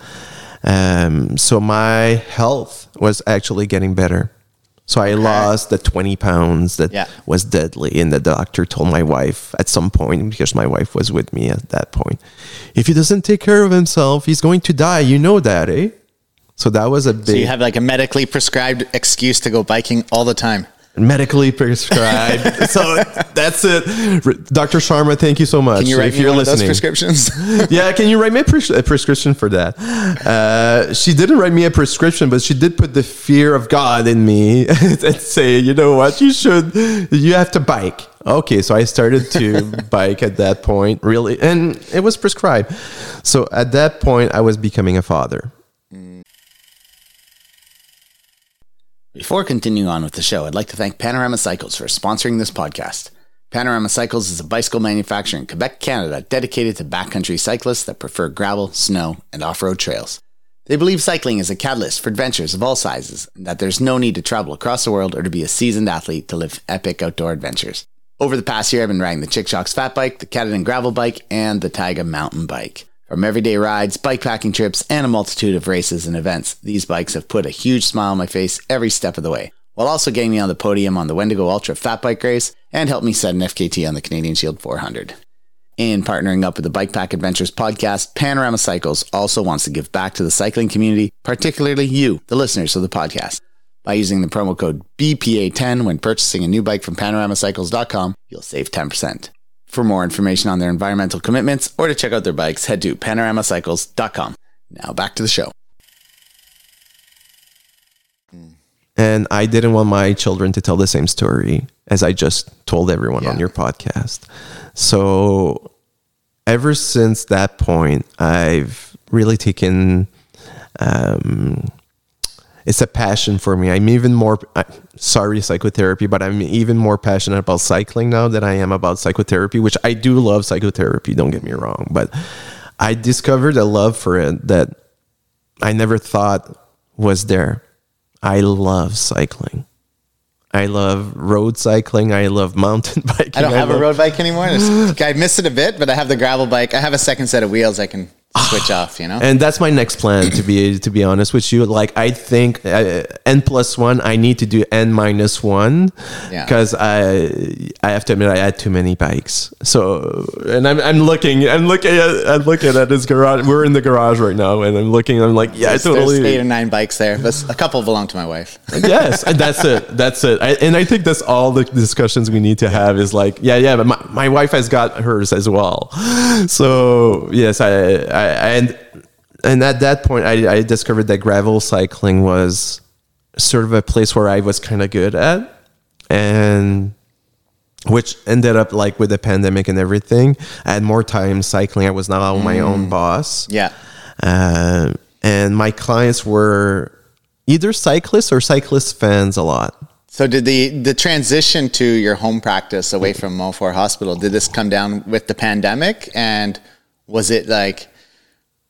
So my health was actually getting better. So I lost the 20 pounds that was deadly. And the doctor told my wife at some point, because my wife was with me at that point, if he doesn't take care of himself, he's going to die. You know that, eh? So that was So you have a medically prescribed excuse to go biking all the time. Medically prescribed. So that's it. Dr. Sharma, thank you so much. Can you write me one of those prescriptions? Yeah, can you write me a prescription for that? She didn't write me a prescription, but she did put the fear of God in me and say, you know what, you have to bike. Okay, so I started to bike at that point, really, and it was prescribed. So at that point, I was becoming a father. Before continuing on with the show, I'd like to thank Panorama Cycles for sponsoring this podcast. Panorama Cycles is a bicycle manufacturer in Quebec, Canada, dedicated to backcountry cyclists that prefer gravel, snow, and off-road trails. They believe cycling is a catalyst for adventures of all sizes, and that there's no need to travel across the world or to be a seasoned athlete to live epic outdoor adventures. Over the past year, I've been riding the Chickshocks Fat Bike, the Katahdin Gravel Bike, and the Taiga Mountain Bike. From everyday rides, bikepacking trips, and a multitude of races and events, these bikes have put a huge smile on my face every step of the way, while also getting me on the podium on the Wendigo Ultra Fat Bike Race and helped me set an FKT on the Canadian Shield 400. In partnering up with the Bike Pack Adventures podcast, Panorama Cycles also wants to give back to the cycling community, particularly you, the listeners of the podcast. By using the promo code BPA10 when purchasing a new bike from panoramacycles.com, you'll save 10%. For more information on their environmental commitments or to check out their bikes, head to panoramacycles.com. Now back to the show. And I didn't want my children to tell the same story as I just told everyone on your podcast. So ever since that point, I've really taken... it's a passion for me. I'm even more passionate about cycling now than I am about psychotherapy, which I do love psychotherapy, don't get me wrong. But I discovered a love for it that I never thought was there. I love cycling. I love road cycling. I love mountain biking. I don't have a road bike anymore. I miss it a bit, but I have the gravel bike. I have a second set of wheels I can switch off, you know? And that's my next plan, to be honest with you. Like, I think N+1, I need to do N-1 because I have to admit I had too many bikes. So, and I'm looking at his garage. We're in the garage right now, and I'm like, there's 8 or 9 bikes there, but a couple belong to my wife. Yes, and that's it. I think that's all the discussions we need to have is like, but my wife has got hers as well. So, yes, and at that point, I discovered that gravel cycling was sort of a place where I was kind of good at, and which ended up like with the pandemic and everything, I had more time cycling. I was now my own boss. Yeah. And my clients were either cyclists or cyclist fans a lot. So did the transition to your home practice away from Montfort Hospital, did this come down with the pandemic? And was it like,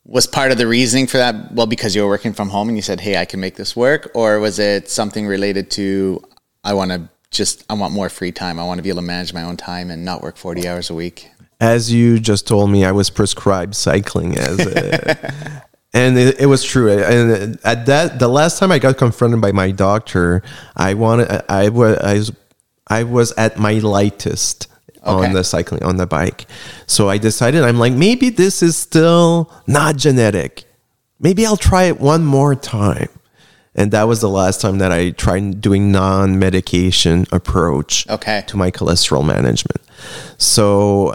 was part of the reasoning for that, well, because you were working from home and you said, hey, I can make this work? Or was it something related to, I want more free time. I want to be able to manage my own time and not work 40 hours a week. As you just told me, I was prescribed cycling and it was true. And at that, the last time I got confronted by my doctor, I was at my lightest. Okay. On the bike. So I decided, I'm like, maybe this is still not genetic. Maybe I'll try it one more time. And that was the last time that I tried doing non-medication approach to my cholesterol management. So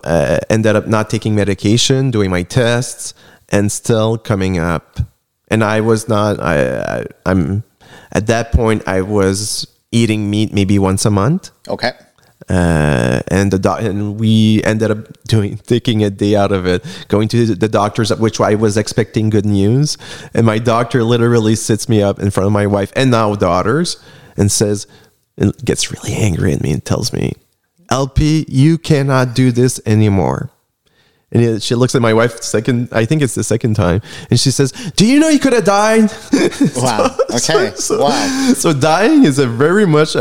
ended up not taking medication, doing my tests, and still coming up. And I'm at that point, I was eating meat maybe once a month. Okay. And we ended up taking a day out of it, going to the doctors, which I was expecting good news. And my doctor literally sits me up in front of my wife and now daughters and says, and gets really angry at me and tells me, LP, you cannot do this anymore. And she looks at my wife I think it's the second time. And she says, do you know you could have died? Wow. So dying is a very much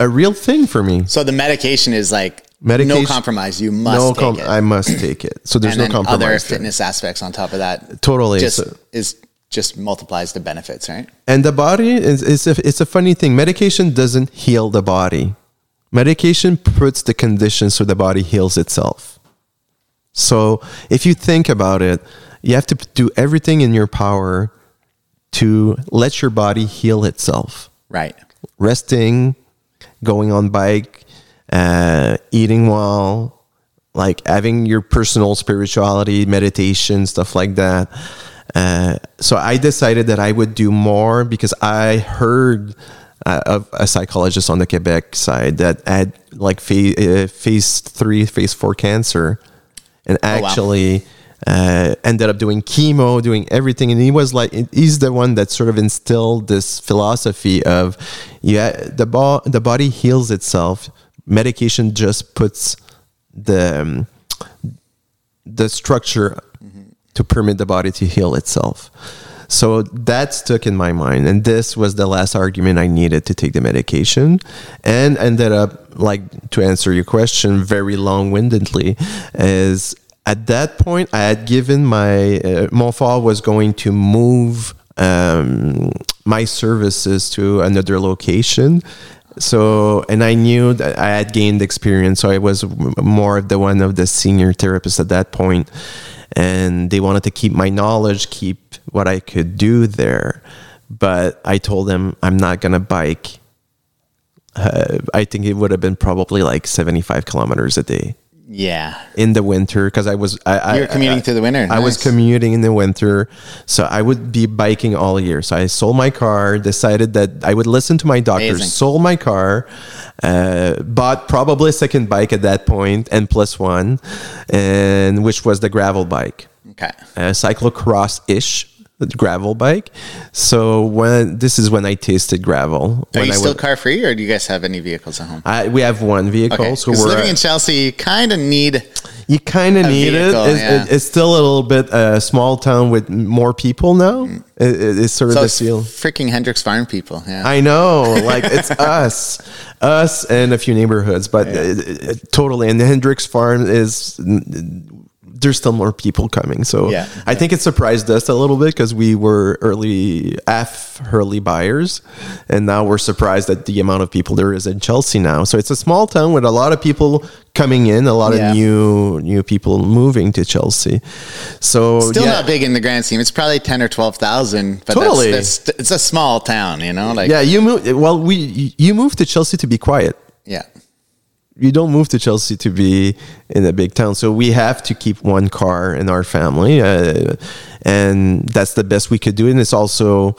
a real thing for me. So the medication is like no compromise. You must take it. I must take it. So there's no compromise. Other fitness aspects on top of that. Totally. Just multiplies the benefits, right? And the body it's a funny thing. Medication doesn't heal the body. Medication puts the conditions so the body heals itself. So if you think about it, you have to do everything in your power to let your body heal itself. Right. Resting, going on bike, eating well, like having your personal spirituality, meditation, stuff like that. So I decided that I would do more because I heard of a psychologist on the Quebec side that had like phase 3, phase 4 cancer, and actually ended up doing chemo, doing everything. And he was like, he's the one that sort of instilled this philosophy of, the body heals itself. Medication just puts the structure to permit the body to heal itself. So that stuck in my mind. And this was the last argument I needed to take the medication, and ended up, like, to answer your question very long-windedly, is, at that point, I had given Montfort was going to move my services to another location. So, and I knew that I had gained experience. So I was more of the one of the senior therapists at that point. And they wanted to keep my knowledge, keep what I could do there. But I told them I'm not going to bike. I think it would have been probably like 75 kilometers a day. Yeah, in the winter, because you're commuting through the winter. I was commuting in the winter, so I would be biking all year. So I sold my car, decided that I would listen to my doctor. Amazing. Sold my car, bought probably a second bike at that point, N+1, and which was the gravel bike, cyclocross ish. gravel bike. So this is when I tasted gravel. Are you still car free, or do you guys have any vehicles at home? We have one vehicle. Okay. So we're living in Chelsea. You kind of need a vehicle. It's still a little bit a small town with more people now. It's sort of the feel. Freaking Hendrix farm people. Yeah. I know. Like it's us and a few neighborhoods, but totally. And the Hendrix farm is. There's still more people coming. So I think it surprised us a little bit because we were early buyers. And now we're surprised at the amount of people there is in Chelsea now. So it's a small town with a lot of people coming in, a lot of new people moving to Chelsea. So still not big in the grand scheme. It's probably 10 or 12,000, but totally. That's it's a small town, you know? Like, yeah, you moved to Chelsea to be quiet. Yeah. You don't move to Chelsea to be in a big town. So we have to keep one car in our family. And that's the best we could do. And it's also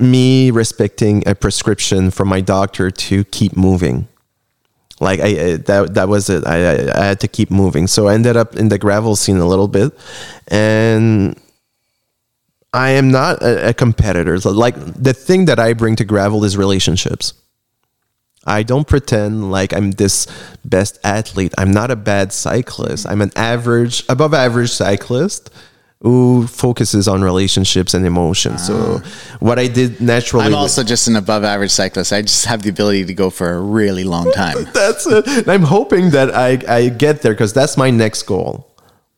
me respecting a prescription from my doctor to keep moving. Like that was it. I had to keep moving. So I ended up in the gravel scene a little bit. And I am not a competitor. So like the thing that I bring to gravel is relationships. I don't pretend like I'm this best athlete. I'm not a bad cyclist. I'm an above average cyclist who focuses on relationships and emotions. So what I did naturally... I'm also just an above average cyclist. I just have the ability to go for a really long time. That's it. And I'm hoping that I get there because that's my next goal.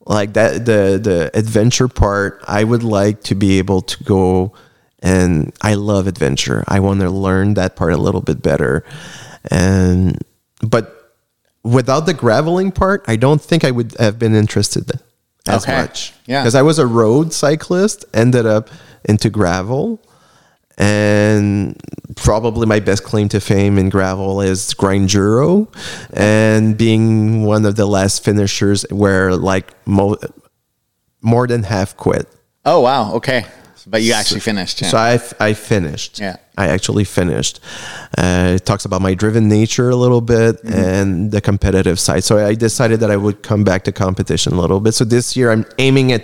Like that, the adventure part, I would like to be able to go... And I love adventure. I want to learn that part a little bit better. But without the graveling part, I don't think I would have been interested as much. Yeah. Because I was a road cyclist, ended up into gravel. And probably my best claim to fame in gravel is Grinduro. And being one of the last finishers where like more than half quit. Oh, wow. Okay. But you actually finished. Yeah. So I finished. Yeah, I actually finished. It talks about my driven nature a little bit and the competitive side. So I decided that I would come back to competition a little bit. So this year I'm aiming at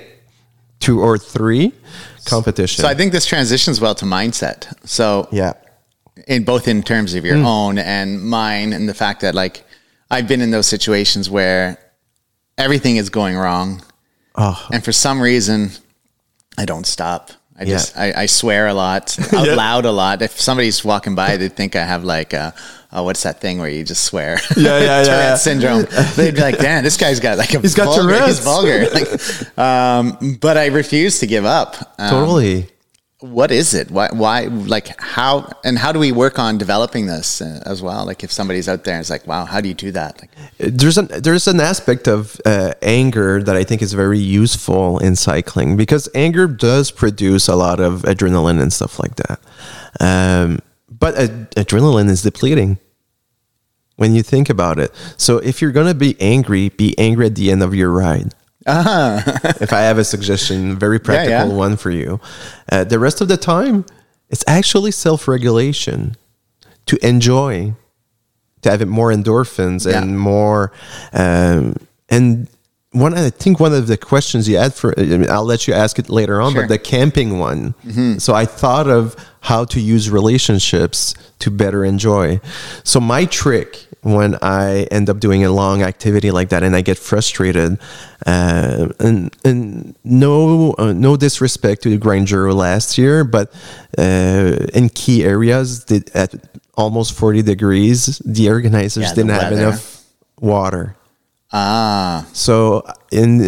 2 or 3 competitions. So I think this transitions well to mindset. So in terms of your own and mine, and the fact that like I've been in those situations where everything is going wrong, and for some reason I don't stop. I swear a lot, out loud a lot. If somebody's walking by, they'd think I have like what's that thing where you just swear? Tourette syndrome. They'd be like, damn, this guy's got like he's vulgar. Like, but I refuse to give up. Totally. What is it? Why, like how, and how do we work on developing this as well? Like if somebody's out there and it's like, wow, how do you do that? Like, there's an aspect of anger that I think is very useful in cycling because anger does produce a lot of adrenaline and stuff like that. But adrenaline is depleting when you think about it. So if you're going to be angry at the end of your ride. If I have a suggestion, very practical one for you. The rest of the time, it's actually self-regulation to enjoy, to have more endorphins and more. I think one of the questions you had I'll let you ask it later on, but the camping one. Mm-hmm. So I thought of how to use relationships to better enjoy. So my trick when I end up doing a long activity like that and I get frustrated, and no disrespect to the Grinduro last year, but in key areas at almost 40 degrees, the organizers didn't have enough water. So I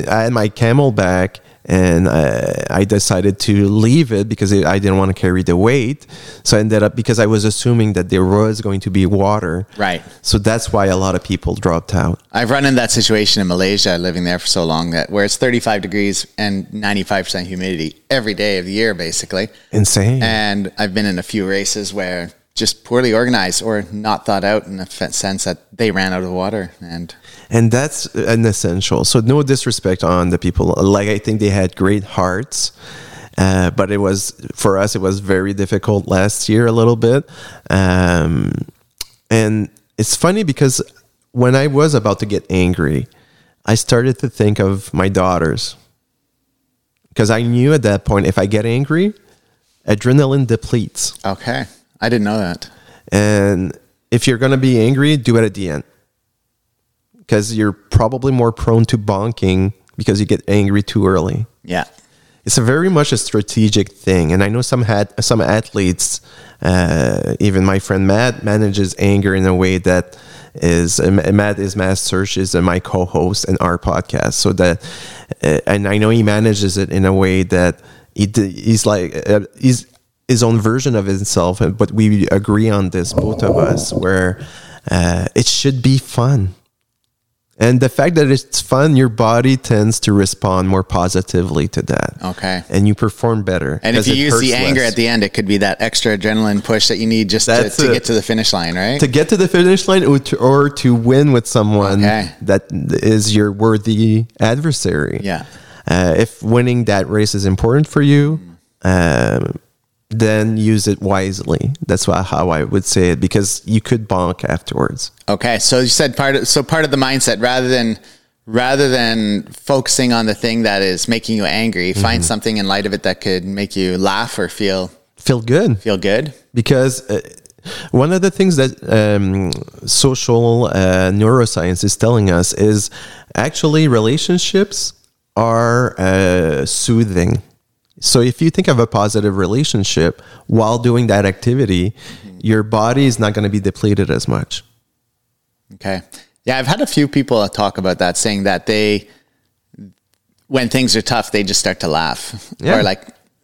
had my Camelback and I decided to leave it because I didn't want to carry the weight. So I ended up, because I was assuming that there was going to be water. Right. So that's why a lot of people dropped out. I've run into that situation in Malaysia, living there for so long, that where it's 35 degrees and 95% humidity every day of the year, basically. Insane. And I've been in a few races where just poorly organized or not thought out in the sense that they ran out of water. And that's an essential. So no disrespect on the people. Like I think they had great hearts, but it was, for us, it was very difficult last year a little bit. And it's funny because when I was about to get angry, I started to think of my daughters. because I knew at that point, if I get angry, adrenaline depletes. Okay. I didn't know that. And if you're going to be angry, do it at the end, because you're probably more prone to bonking because you get angry too early. Yeah. It's a very much a strategic thing. And I know some athletes, even my friend Matt, manages anger in a way that is, Matt is Matt Search, is my co-host in our podcast. So that, and I know he manages it in a way that he's like, he's his own version of himself. But we agree on this, both of us, where it should be fun. And the fact that it's fun, your body tends to respond more positively to that. Okay. And you perform better. And if you use the anger less at the end, it could be that extra adrenaline push that you need just to get to the finish line, right? To get to the finish line or to win with someone that is your worthy adversary. Yeah. If winning that race is important for you, then use it wisely. That's how I would say it, because you could bonk afterwards. Okay, so you said part of the mindset, rather than focusing on the thing that is making you angry, find something in light of it that could make you laugh or feel good. Because one of the things that social neuroscience is telling us is actually relationships are soothing. So if you think of a positive relationship while doing that activity, your body is not going to be depleted as much. Okay. Yeah, I've had a few people talk about that, saying that when things are tough, they just start to laugh. Yeah. Or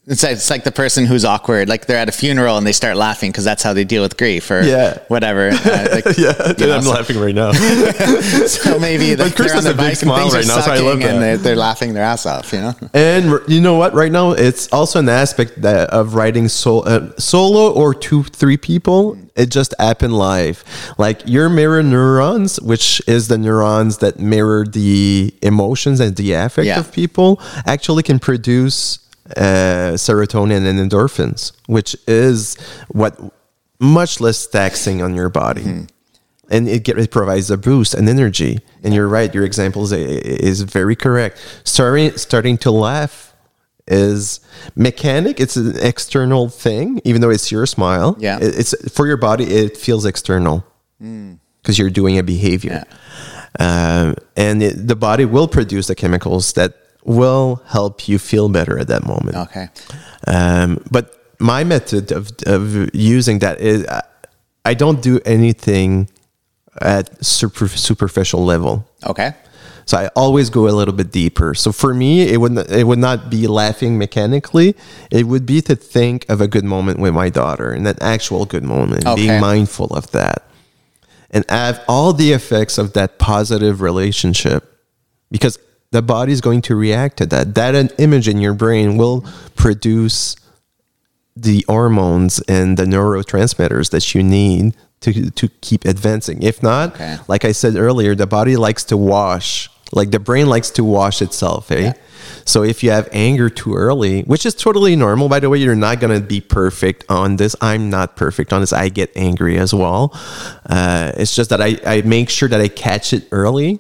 it's like the person who's awkward, like they're at a funeral and they start laughing because that's how they deal with grief or whatever. I'm laughing right now. So maybe they're on the bike and things are sucking and they're laughing their ass off, you know? And you know what? Right now, it's also an aspect of riding solo or 2-3 people. It just happened live. Like your mirror neurons, which is the neurons that mirror the emotions and the affect of people, actually can produce serotonin and endorphins, which is what much less taxing on your body, and it provides a boost and energy. And you're right, your example is very correct. Starting to laugh is mechanic. It's an external thing, even though it's your smile. Yeah, it's for your body. It feels external because you're doing a behavior, and the body will produce the chemicals that will help you feel better at that moment. Okay. But my method of using that is I don't do anything at superficial level. Okay. So I always go a little bit deeper. So for me, it would not be laughing mechanically. It would be to think of a good moment with my daughter, and an actual good moment, being mindful of that. And have all the effects of that positive relationship, because the body is going to react to that. That image in your brain will produce the hormones and the neurotransmitters that you need to keep advancing. If not, like I said earlier, the body likes to wash. Like the brain likes to wash itself, eh? Yeah. So if you have anger too early, which is totally normal, by the way, you're not going to be perfect on this. I'm not perfect on this. I get angry as well. It's just that I make sure that I catch it early,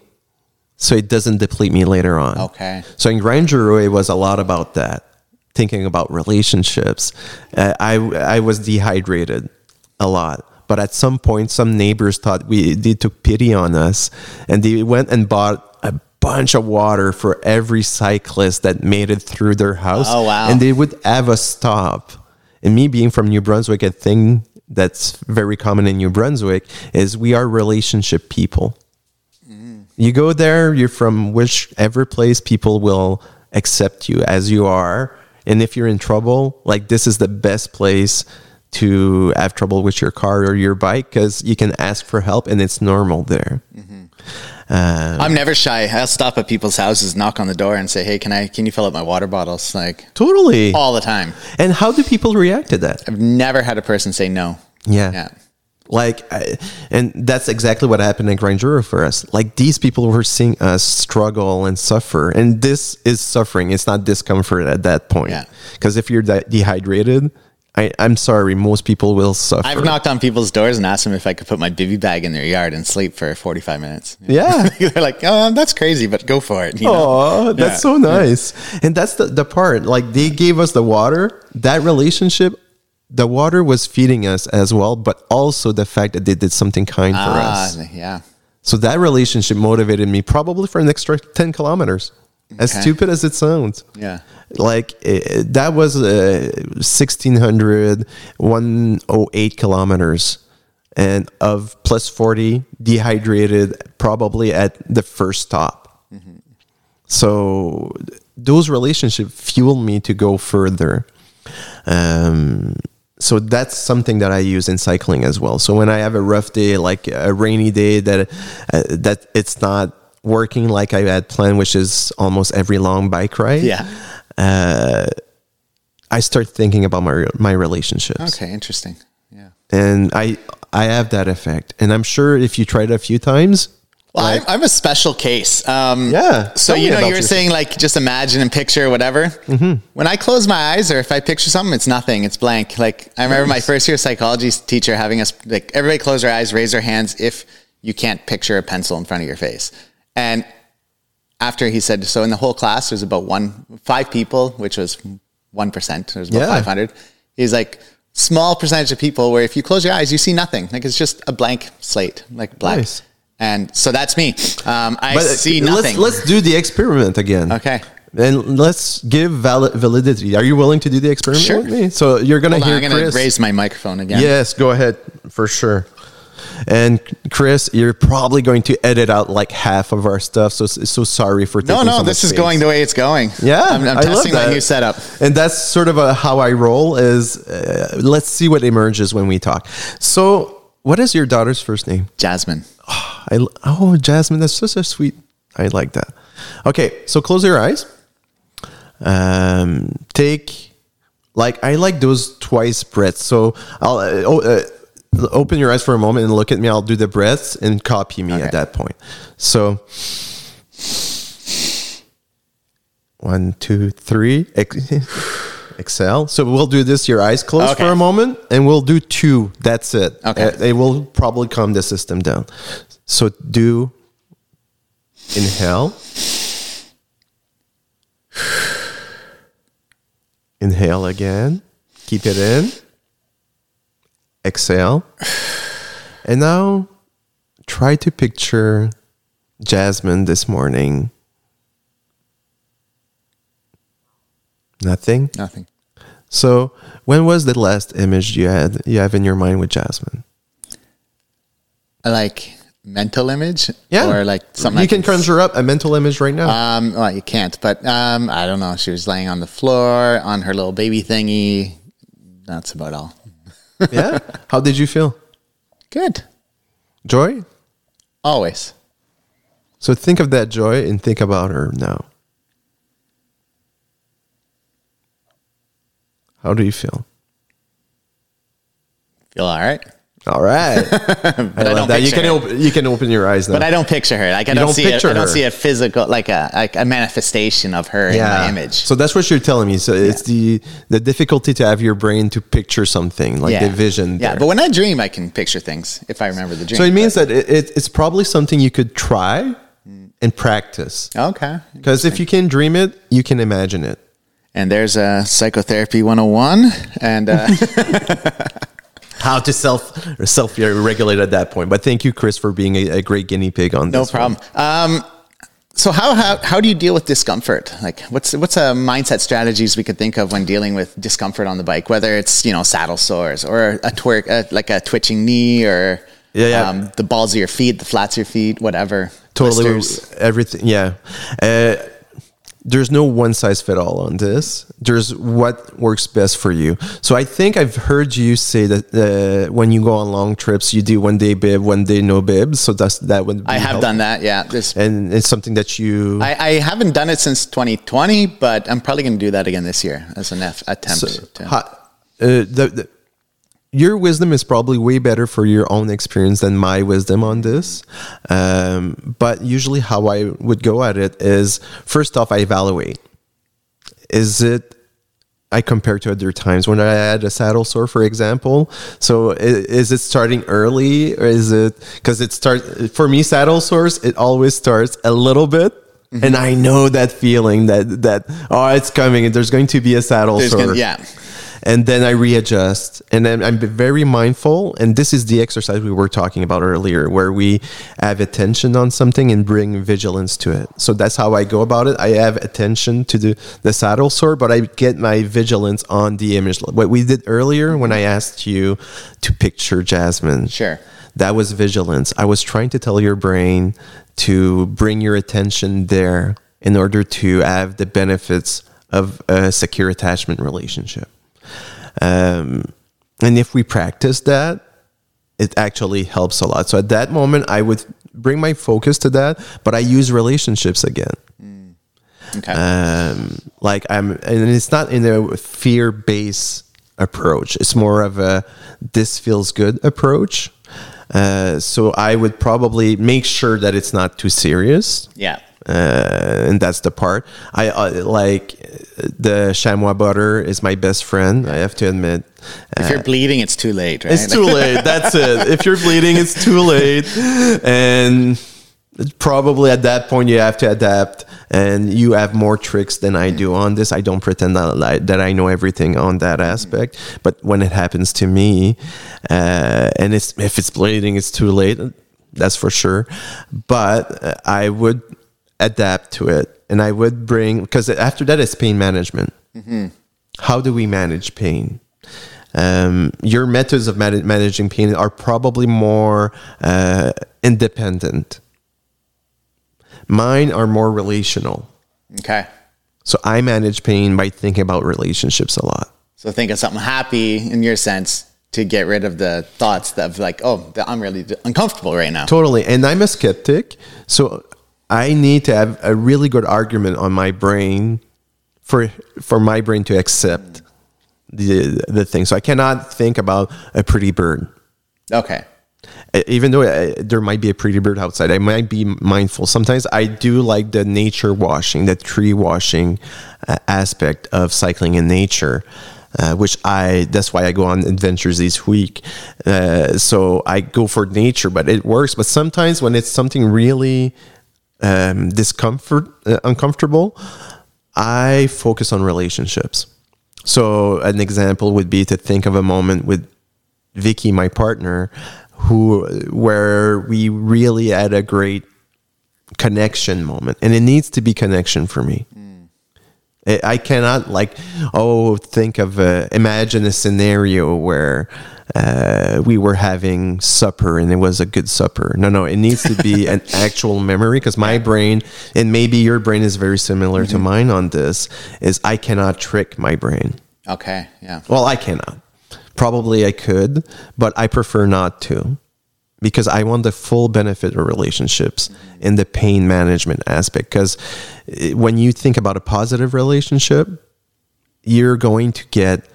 so it doesn't deplete me later on. Okay. So in Grinduro, it was a lot about that, thinking about relationships. I was dehydrated a lot, but at some point, some neighbors thought they took pity on us, and they went and bought a bunch of water for every cyclist that made it through their house. Oh, wow. And they would have us stop. And me being from New Brunswick, a thing that's very common in New Brunswick is we are relationship people. You go there, you're from whichever place, people will accept you as you are. And if you're in trouble, like this is the best place to have trouble with your car or your bike, because you can ask for help and it's normal there. I'm never shy. I'll stop at people's houses, knock on the door and say, hey, can you fill up my water bottles? Like totally. All the time. And how do people react to that? I've never had a person say no. Yeah. And that's exactly what happened in Grinduro for us. Like these people were seeing us struggle and suffer, and this is suffering. It's not discomfort at that point. Because if you're dehydrated, I'm sorry, most people will suffer. I've knocked on people's doors and asked them if I could put my bivy bag in their yard and sleep for 45 minutes. Yeah. They're like, oh, that's crazy, but go for it. Oh, that's so nice. Yeah. And that's the part, like they gave us the water, that relationship, the water was feeding us as well, but also the fact that they did something kind for us. Yeah. So that relationship motivated me probably for an extra 10 kilometers. As stupid as it sounds. Yeah. Like that was 108 kilometers and of plus 40 dehydrated probably at the first stop. Mm-hmm. So those relationships fueled me to go further. So that's something that I use in cycling as well. So when I have a rough day, like a rainy day that it's not working like I had planned, which is almost every long bike ride. Yeah. I start thinking about my relationships. Okay, interesting. Yeah. And I have that effect. And I'm sure if you try it a few times. Well, like, I'm a special case. Yeah. So, you were saying like, just imagine and picture whatever. Mm-hmm. When I close my eyes or if I picture something, it's nothing. It's blank. Like I remember my first year psychology teacher having us, like everybody close their eyes, raise their hands if you can't picture a pencil in front of your face. And after he said, so in the whole class, there's about five people, which was 1%. There's about 500. He's like, small percentage of people where if you close your eyes, you see nothing. Like it's just a blank slate, like black. Nice. And so that's me. But see nothing. Let's do the experiment again. Okay. And let's give validity. Are you willing to do the experiment with me? So you're going to hear Chris. I'm going to raise my microphone again. Yes, go ahead. For sure. And Chris, you're probably going to edit out like half of our stuff. So sorry for taking so much this is space. Going the way it's going. Yeah, I'm testing my new setup. And that's sort of how I roll is let's see what emerges when we talk. So what is your daughter's first name? Jasmine. Oh, Jasmine. That's such a sweet. I like that. Okay. So close your eyes. I like those twice breaths. So I'll, open your eyes for a moment and look at me. I'll do the breaths and copy me at that point. So 1, 2, 3, exhale. So we'll do this. Your eyes closed for a moment and we'll do 2. That's it. Okay. It will probably calm the system down. So do inhale. Inhale again. Keep it in. Exhale. And now try to picture Jasmine this morning. Nothing? Nothing. So when was the last image you have in your mind with Jasmine? Like mental image? Yeah. Or like something. You can conjure up a mental image right now. Well, you can't, but I don't know. She was laying on the floor on her little baby thingy. That's about all. Yeah. How did you feel? Good. Joy? Always. So think of that joy and think about her now. How do you feel? Feel all right. All right. I love that. You can open your eyes now. But I don't picture her. Like I don't see a physical, like a manifestation of her in my image. So that's what you're telling me. So it's the difficulty to have your brain to picture something, like the vision. Yeah, but when I dream, I can picture things if I remember the dream. So it means that it's probably something you could try and practice. Okay. Because if you can dream it, you can imagine it. And there's a psychotherapy 101 and... how to self-regulate at that point. But thank you, Chris, for being a great guinea pig on this. No problem. So how do you deal with discomfort? Like what's a mindset strategies we could think of when dealing with discomfort on the bike, whether it's, saddle sores or a twitching knee or the balls of your feet, the flats of your feet, whatever. Totally. Blisters. Everything. Yeah. There's no one size fit all on this. There's what works best for you. So I think I've heard you say that when you go on long trips, you do one day bib, one day no bib. So that would be I have helpful. Done that, yeah. And it's something that you... I haven't done it since 2020, but I'm probably going to do that again this year as an attempt. So, your wisdom is probably way better for your own experience than my wisdom on this. But usually how I would go at it is, first off, I evaluate. Is it I compare to other times when I had a saddle sore, for example. So is it starting early, or is it, because it starts, for me, saddle sores, it always starts a little bit. Mm-hmm. And I know that feeling that, oh, it's coming and there's going to be a saddle sore. Yeah. And then I readjust, and then I'm very mindful. And this is the exercise we were talking about earlier, where we have attention on something and bring vigilance to it. So that's how I go about it. I have attention to the saddle sore, but I get my vigilance on the image. What we did earlier when I asked you to picture Jasmine. Sure. That was vigilance. I was trying to tell your brain to bring your attention there in order to have the benefits of a secure attachment relationship. And if we practice that, it actually helps a lot. So at that moment, I would bring my focus to that, but I use relationships again. Mm. Okay. And it's not in a fear-based approach. It's more of a, this feels good approach. So I would probably make sure that it's not too serious. Yeah. And that's the part I like. The chamois butter is my best friend, I have to admit. If you're bleeding, it's too late, right? It's too late. That's it. If you're bleeding, it's too late. And probably at that point you have to adapt, and you have more tricks than I do on this. I don't pretend that I know everything on that aspect, but when it happens to me, and if it's bleeding, it's too late. That's for sure. But I would adapt to it, and I would bring, because after that it's pain management. Mm-hmm. How do we manage pain? Your methods of managing pain are probably more independent. Mine are more relational. Okay. So I manage pain by thinking about relationships a lot. So think of something happy, in your sense, to get rid of the thoughts of like, oh, I'm really uncomfortable right now. Totally. And I'm a skeptic, so I need to have a really good argument on my brain for my brain to accept the thing. So I cannot think about a pretty bird. Okay. Even though there might be a pretty bird outside, I might be mindful. Sometimes I do like the nature washing, the tree washing aspect of cycling in nature, that's why I go on adventures this week. So I go for nature, but it works. But sometimes when it's something really uncomfortable, I focus on relationships. So an example would be to think of a moment with Vicky, my partner, where we really had a great connection moment, and it needs to be connection for me. I cannot imagine a scenario where we were having supper and it was a good supper. No, it needs to be an actual memory, because my brain, and maybe your brain is very similar to mine on this, is I cannot trick my brain. Okay, yeah. Well, I cannot. Probably I could, but I prefer not to, because I want the full benefit of relationships in the pain management aspect. Because when you think about a positive relationship, you're going to get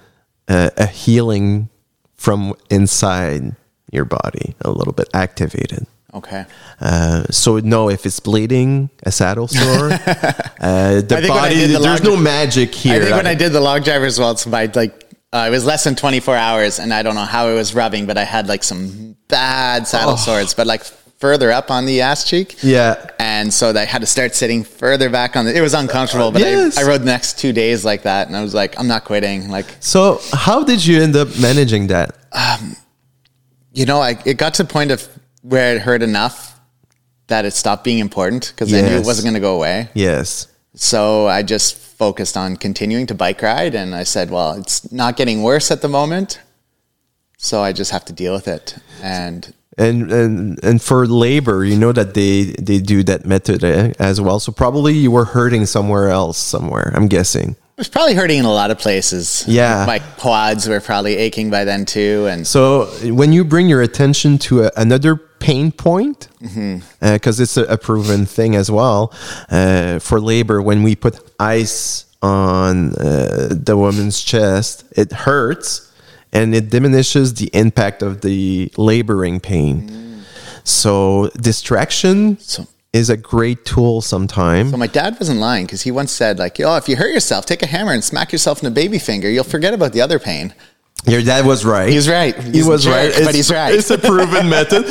a healing from inside your body, a little bit activated. Okay. So no, if it's bleeding, a saddle sore, the body, there's no magic here. I think when I did the Log Driver's Waltz, it was less than 24 hours, and I don't know how it was rubbing, but I had some bad saddle sores, but further up on the ass cheek. Yeah. And so I had to start sitting further back on it was uncomfortable, but yes. I rode the next 2 days like that, and I was like, I'm not quitting. So how did you end up managing that? It got to the point of where it hurt enough that it stopped being important, because I knew it wasn't going to go away. Yes. So I just focused on continuing to bike ride, and I said, well, it's not getting worse at the moment, so I just have to deal with it. And for labor, that they do that method as well. So probably you were hurting somewhere else, I'm guessing. It was probably hurting in a lot of places. Yeah. My quads were probably aching by then too. And so when you bring your attention to another pain point, because it's a proven thing as well, for labor, when we put ice on the woman's chest, it hurts and it diminishes the impact of the laboring pain. So distraction is a great tool sometime. So my dad wasn't lying, because he once said, like, oh, if you hurt yourself, take a hammer and smack yourself in the baby finger. You'll forget about the other pain. Your dad was right. He's right. He was right. But he's right. It's a proven method.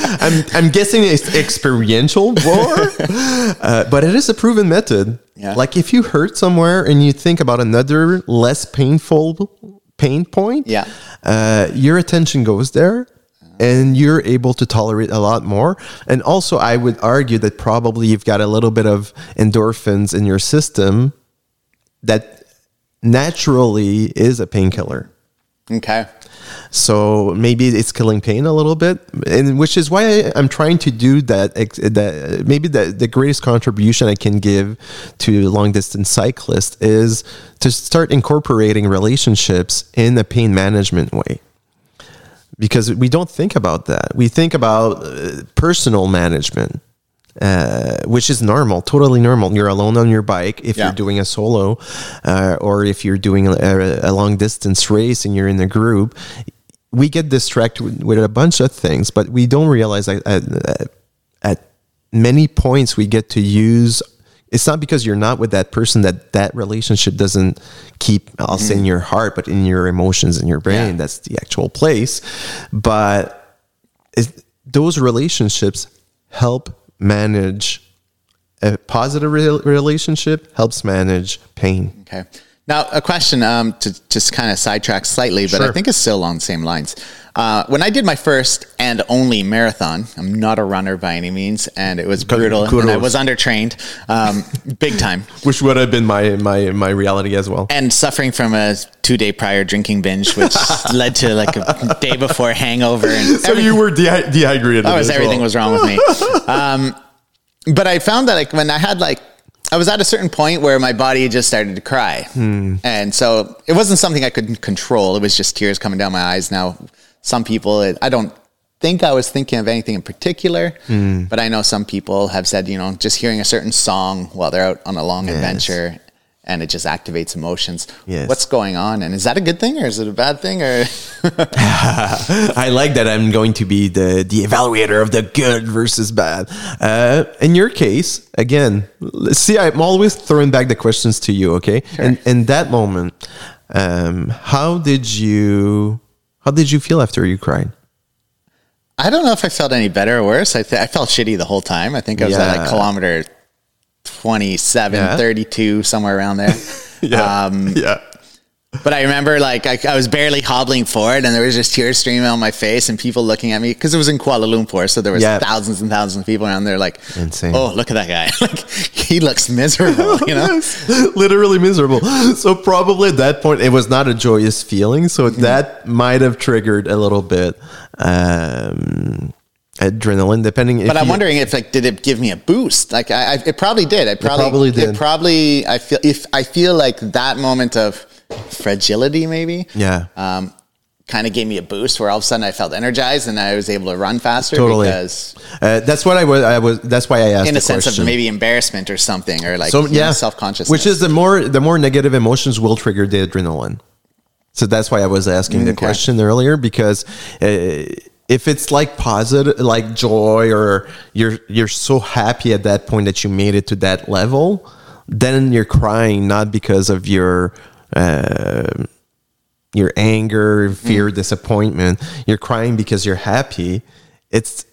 I'm guessing it's experiential war, but it is a proven method. Yeah. Like if you hurt somewhere and you think about another less painful pain point, yeah, your attention goes there. And you're able to tolerate a lot more. And also, I would argue that probably you've got a little bit of endorphins in your system that naturally is a painkiller. Okay. So maybe it's killing pain a little bit, and which is why I'm trying to do that. That maybe the greatest contribution I can give to long distance cyclists is to start incorporating relationships in a pain management way. Because we don't think about that. We think about personal management, which is normal, totally normal. You're alone on your bike if you're doing a solo or if you're doing a long distance race and you're in a group. We get distracted with a bunch of things, but we don't realize that at many points we get to use. It's not because you're not with that person that relationship doesn't keep, I'll say, in your heart, but in your emotions, in your brain. Yeah. That's the actual place. But those relationships help manage a positive relationship, helps manage pain. Okay. Now, a question to just kind of sidetrack slightly, but sure. I think it's still along the same lines. When I did my first and only marathon, I'm not a runner by any means, and it was brutal, and I was undertrained, big time. Which would have been my reality as well. And suffering from a 2-day prior drinking binge, which led to like a day before hangover. And so you were dehydrated. Everything was wrong with me. But I found that like when I had like, I was at a certain point where my body just started to cry. And so it wasn't something I could control. It was just tears coming down my eyes. Now, some people, I don't think I was thinking of anything in particular, but I know some people have said, you know, just hearing a certain song while they're out on a long adventure and it just activates emotions. Yes. What's going on? And is that a good thing or is it a bad thing? Or I like that I'm going to be the evaluator of the good versus bad. In your case, again, see, I'm always throwing back the questions to you, okay? Sure. And in that moment, how did you feel after you cried? I don't know if I felt any better or worse. I felt shitty the whole time. I think I was at like kilometer 27, 32, somewhere around there. But I remember like I was barely hobbling forward and there was just tears streaming on my face and people looking at me because it was in Kuala Lumpur. So there was thousands and thousands of people around there like, insane. Oh, look at that guy. Like he looks miserable, you know, literally miserable. So probably at that point, it was not a joyous feeling. So that might have triggered a little bit. Adrenaline, depending. But I'm wondering if like, did it give me a boost? Like it probably did. It probably did. I feel like that moment of fragility maybe kind of gave me a boost where all of a sudden I felt energized and I was able to run faster. Totally. Because that's what I was that's why I asked in a sense question. Of maybe embarrassment or something or like so, self-consciousness, which is the more negative emotions will trigger the adrenaline. So that's why I was asking the question earlier, because if it's like positive, like joy, or you're so happy at that point that you made it to that level, then you're crying not because of your anger, fear, disappointment. You're crying because you're happy.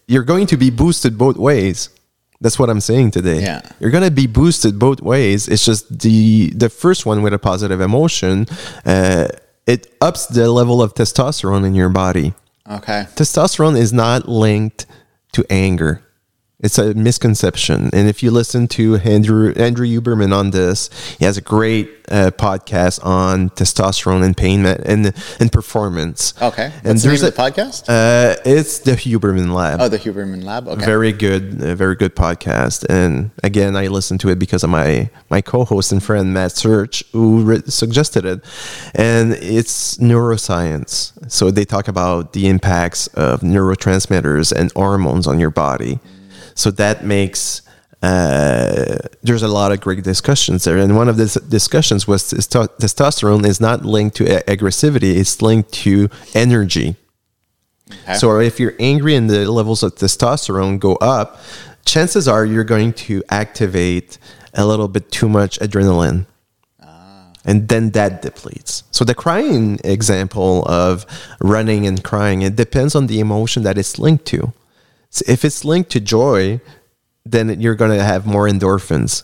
You're going to be boosted both ways. That's what I'm saying today. Yeah. You're going to be boosted both ways. It's just the first one with a positive emotion, it ups the level of testosterone in your body. Okay. Testosterone is not linked to anger. It's a misconception. And if you listen to Andrew Huberman on this, he has a great podcast on testosterone and pain and performance. Okay. What's the name of the podcast? It's the Huberman Lab. Oh, the Huberman Lab. Okay. Very good podcast. And again, I listened to it because of my co-host and friend, Matt Search, who suggested it. And it's neuroscience. So they talk about the impacts of neurotransmitters and hormones on your body. So that makes, there's a lot of great discussions there. And one of the discussions was testosterone is not linked to aggressivity. It's linked to energy. Okay. So if you're angry and the levels of testosterone go up, chances are you're going to activate a little bit too much adrenaline. And then that depletes. So the crying example of running and crying, it depends on the emotion that it's linked to. So if it's linked to joy, then you're going to have more endorphins.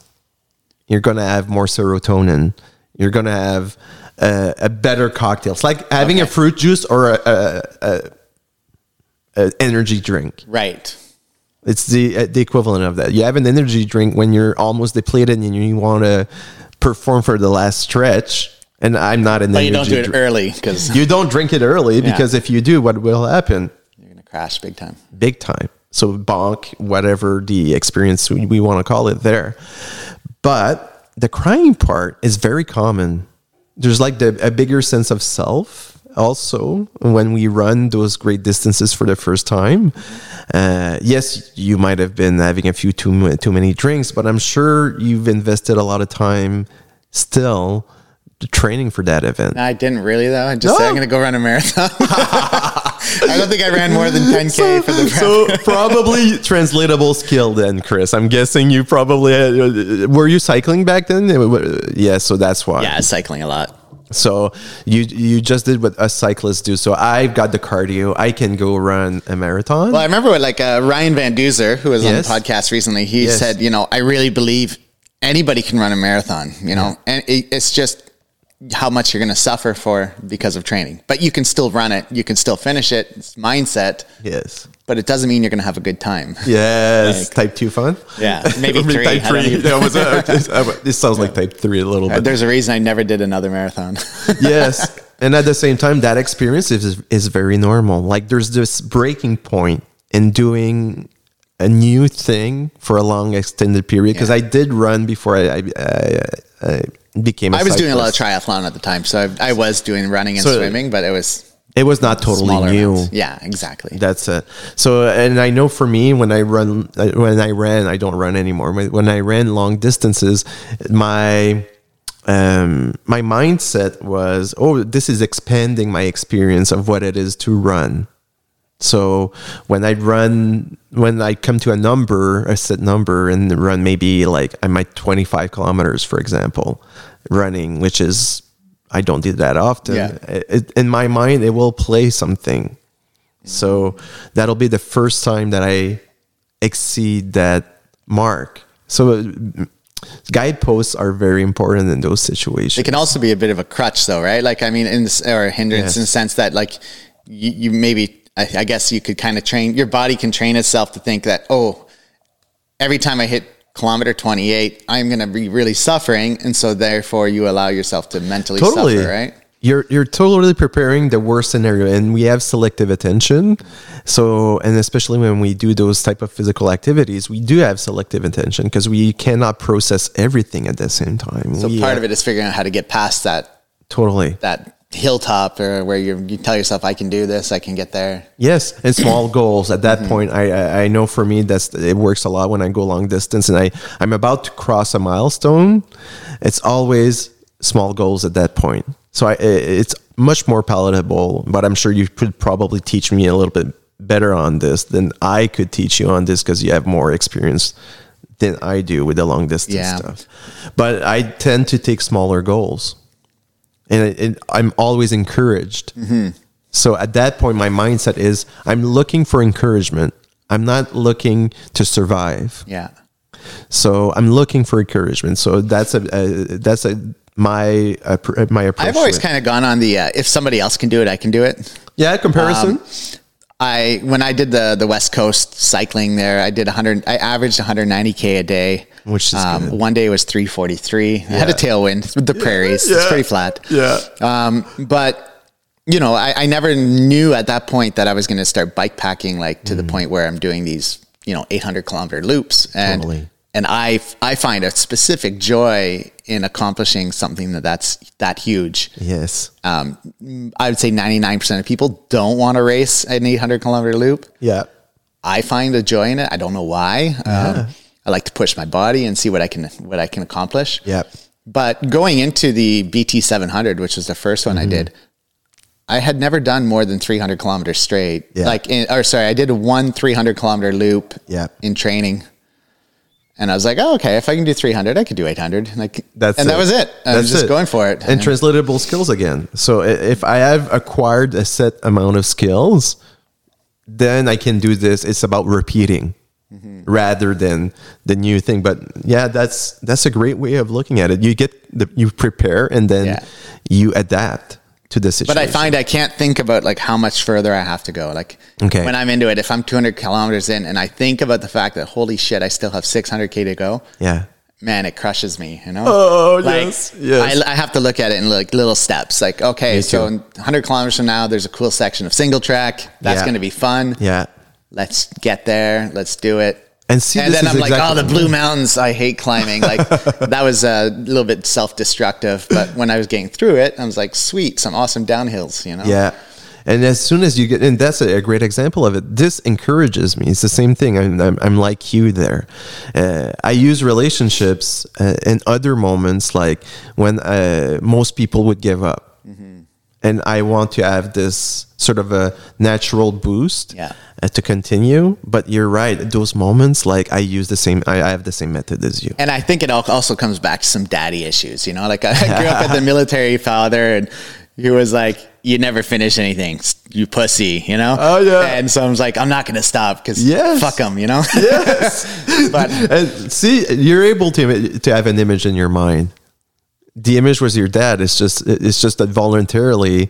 You're going to have more serotonin. You're going to have a better cocktail. It's like having a fruit juice or an energy drink. Right. It's the equivalent of that. You have an energy drink when you're almost depleted and you want to perform for the last stretch, and I'm not in the. But you don't do it early because you don't drink it early because if you do, what will happen? You're gonna crash big time. Big time. So bonk, whatever the experience we want to call it there. But the crying part is very common. There's like a bigger sense of self also when we run those great distances for the first time. Yes, you might have been having a few too many drinks, but I'm sure you've invested a lot of time still training for that event. I didn't really, though. I just said I'm going to go run a marathon. I don't think I ran more than 10K for the prep. So probably translatable skill then, Chris. I'm guessing you probably... were you cycling back then? Yeah, so that's why. Yeah, I was cycling a lot. So you just did what us cyclists do. So I've got the cardio. I can go run a marathon. Well, I remember what Ryan Van Duzer, who was on the podcast recently, he said, I really believe anybody can run a marathon, and it's just how much you're going to suffer for because of training. But you can still run it. You can still finish it. It's mindset. Yes. But it doesn't mean you're going to have a good time. Yes. Type 2 fun? Yeah. Maybe 3. Type 3. This sounds like type 3 a little bit. There's a reason I never did another marathon. Yes. And at the same time, that experience is very normal. Like there's this breaking point in doing a new thing for a long extended period. Because I did run before I became a cyclist. I was doing a lot of triathlon at the time, so I was doing running and swimming, but it was not totally new. Runs. Yeah, exactly. That's it. So, and I know for me, I don't run anymore. When I ran long distances, my mindset was, this is expanding my experience of what it is to run. So when I come to a set number and run maybe like I'm at 25 kilometers, for example, running, which is, I don't do that often. Yeah. In my mind, it will play something. So that'll be the first time that I exceed that mark. So guideposts are very important in those situations. It can also be a bit of a crutch though, right? Like, I mean, or a hindrance in the sense that like you maybe... I guess you could kind of train, your body can train itself to think that, every time I hit kilometer 28, I'm going to be really suffering. And so therefore you allow yourself to mentally suffer, right? You're totally preparing the worst scenario, and we have selective attention. So, and especially when we do those type of physical activities, we do have selective attention because we cannot process everything at the same time. So part of it is figuring out how to get past that. Totally. That hilltop, or where you tell yourself, I can do this, I can get there. Yes, and small goals. At that point, I know for me, it works a lot when I go long distance and I'm about to cross a milestone. It's always small goals at that point. So it's much more palatable, but I'm sure you could probably teach me a little bit better on this than I could teach you on this because you have more experience than I do with the long distance stuff. But I tend to take smaller goals. And I'm always encouraged. Mm-hmm. So at that point, my mindset is I'm looking for encouragement. I'm not looking to survive. Yeah. So I'm looking for encouragement. So that's my approach. I've always kind of gone on the if somebody else can do it, I can do it. Yeah, comparison. When I did the West Coast cycling there, I averaged 190K a day. Which is good. One day was 343. I had a tailwind with the prairies. Yeah. It's pretty flat. Yeah. But, I never knew at that point that I was going to start bike packing, like to the point where I'm doing these, 800 kilometer loops. And, and I find a specific joy in accomplishing something that's that huge. Yes. I would say 99% of people don't want to race an 800 kilometer loop. Yeah. I find a joy in it. I don't know why. I like to push my body and see what I can accomplish. Yeah. But going into the BT700, which was the first one I did, I had never done more than 300 kilometers straight. Yeah. I did one 300 kilometer loop in training. And I was like, oh, okay, if I can do 300, I could do 800. Like, that was it. I was just going for it. And translatable skills again. So if I have acquired a set amount of skills, then I can do this. It's about repeating rather than the new thing. But yeah, that's a great way of looking at it. You you prepare and then you adapt to the situation. But I find I can't think about like how much further I have to go. Like when I'm into it, if I'm 200 kilometers in and I think about the fact that, holy shit, I still have 600K to go. Yeah. Man, it crushes me, you know? Oh, like, yes. I have to look at it in like little steps. Like, okay, so 100 kilometers from now, there's a cool section of single track. That's going to be fun. Yeah. Let's get there. Let's do it. And, then I'm like, oh, the Blue Mountains, I hate climbing. Like that was a little bit self-destructive. But when I was getting through it, I was like, sweet, some awesome downhills, you know? Yeah. And as soon as you get, and that's a great example of it. This encourages me. It's the same thing. I'm like you there. I use relationships in other moments, like when most people would give up. Mm-hmm. And I want to have this sort of a natural boost to continue. But you're right. Those moments, like I have the same method as you. And I think it also comes back to some daddy issues, you know, like I grew up with a military father and he was like, you never finish anything, you pussy, you know? Oh, yeah. And so I was like, I'm not going to stop because fuck them, you know? Yes. But and see, you're able to have an image in your mind. The image was your dad. It's just that voluntarily.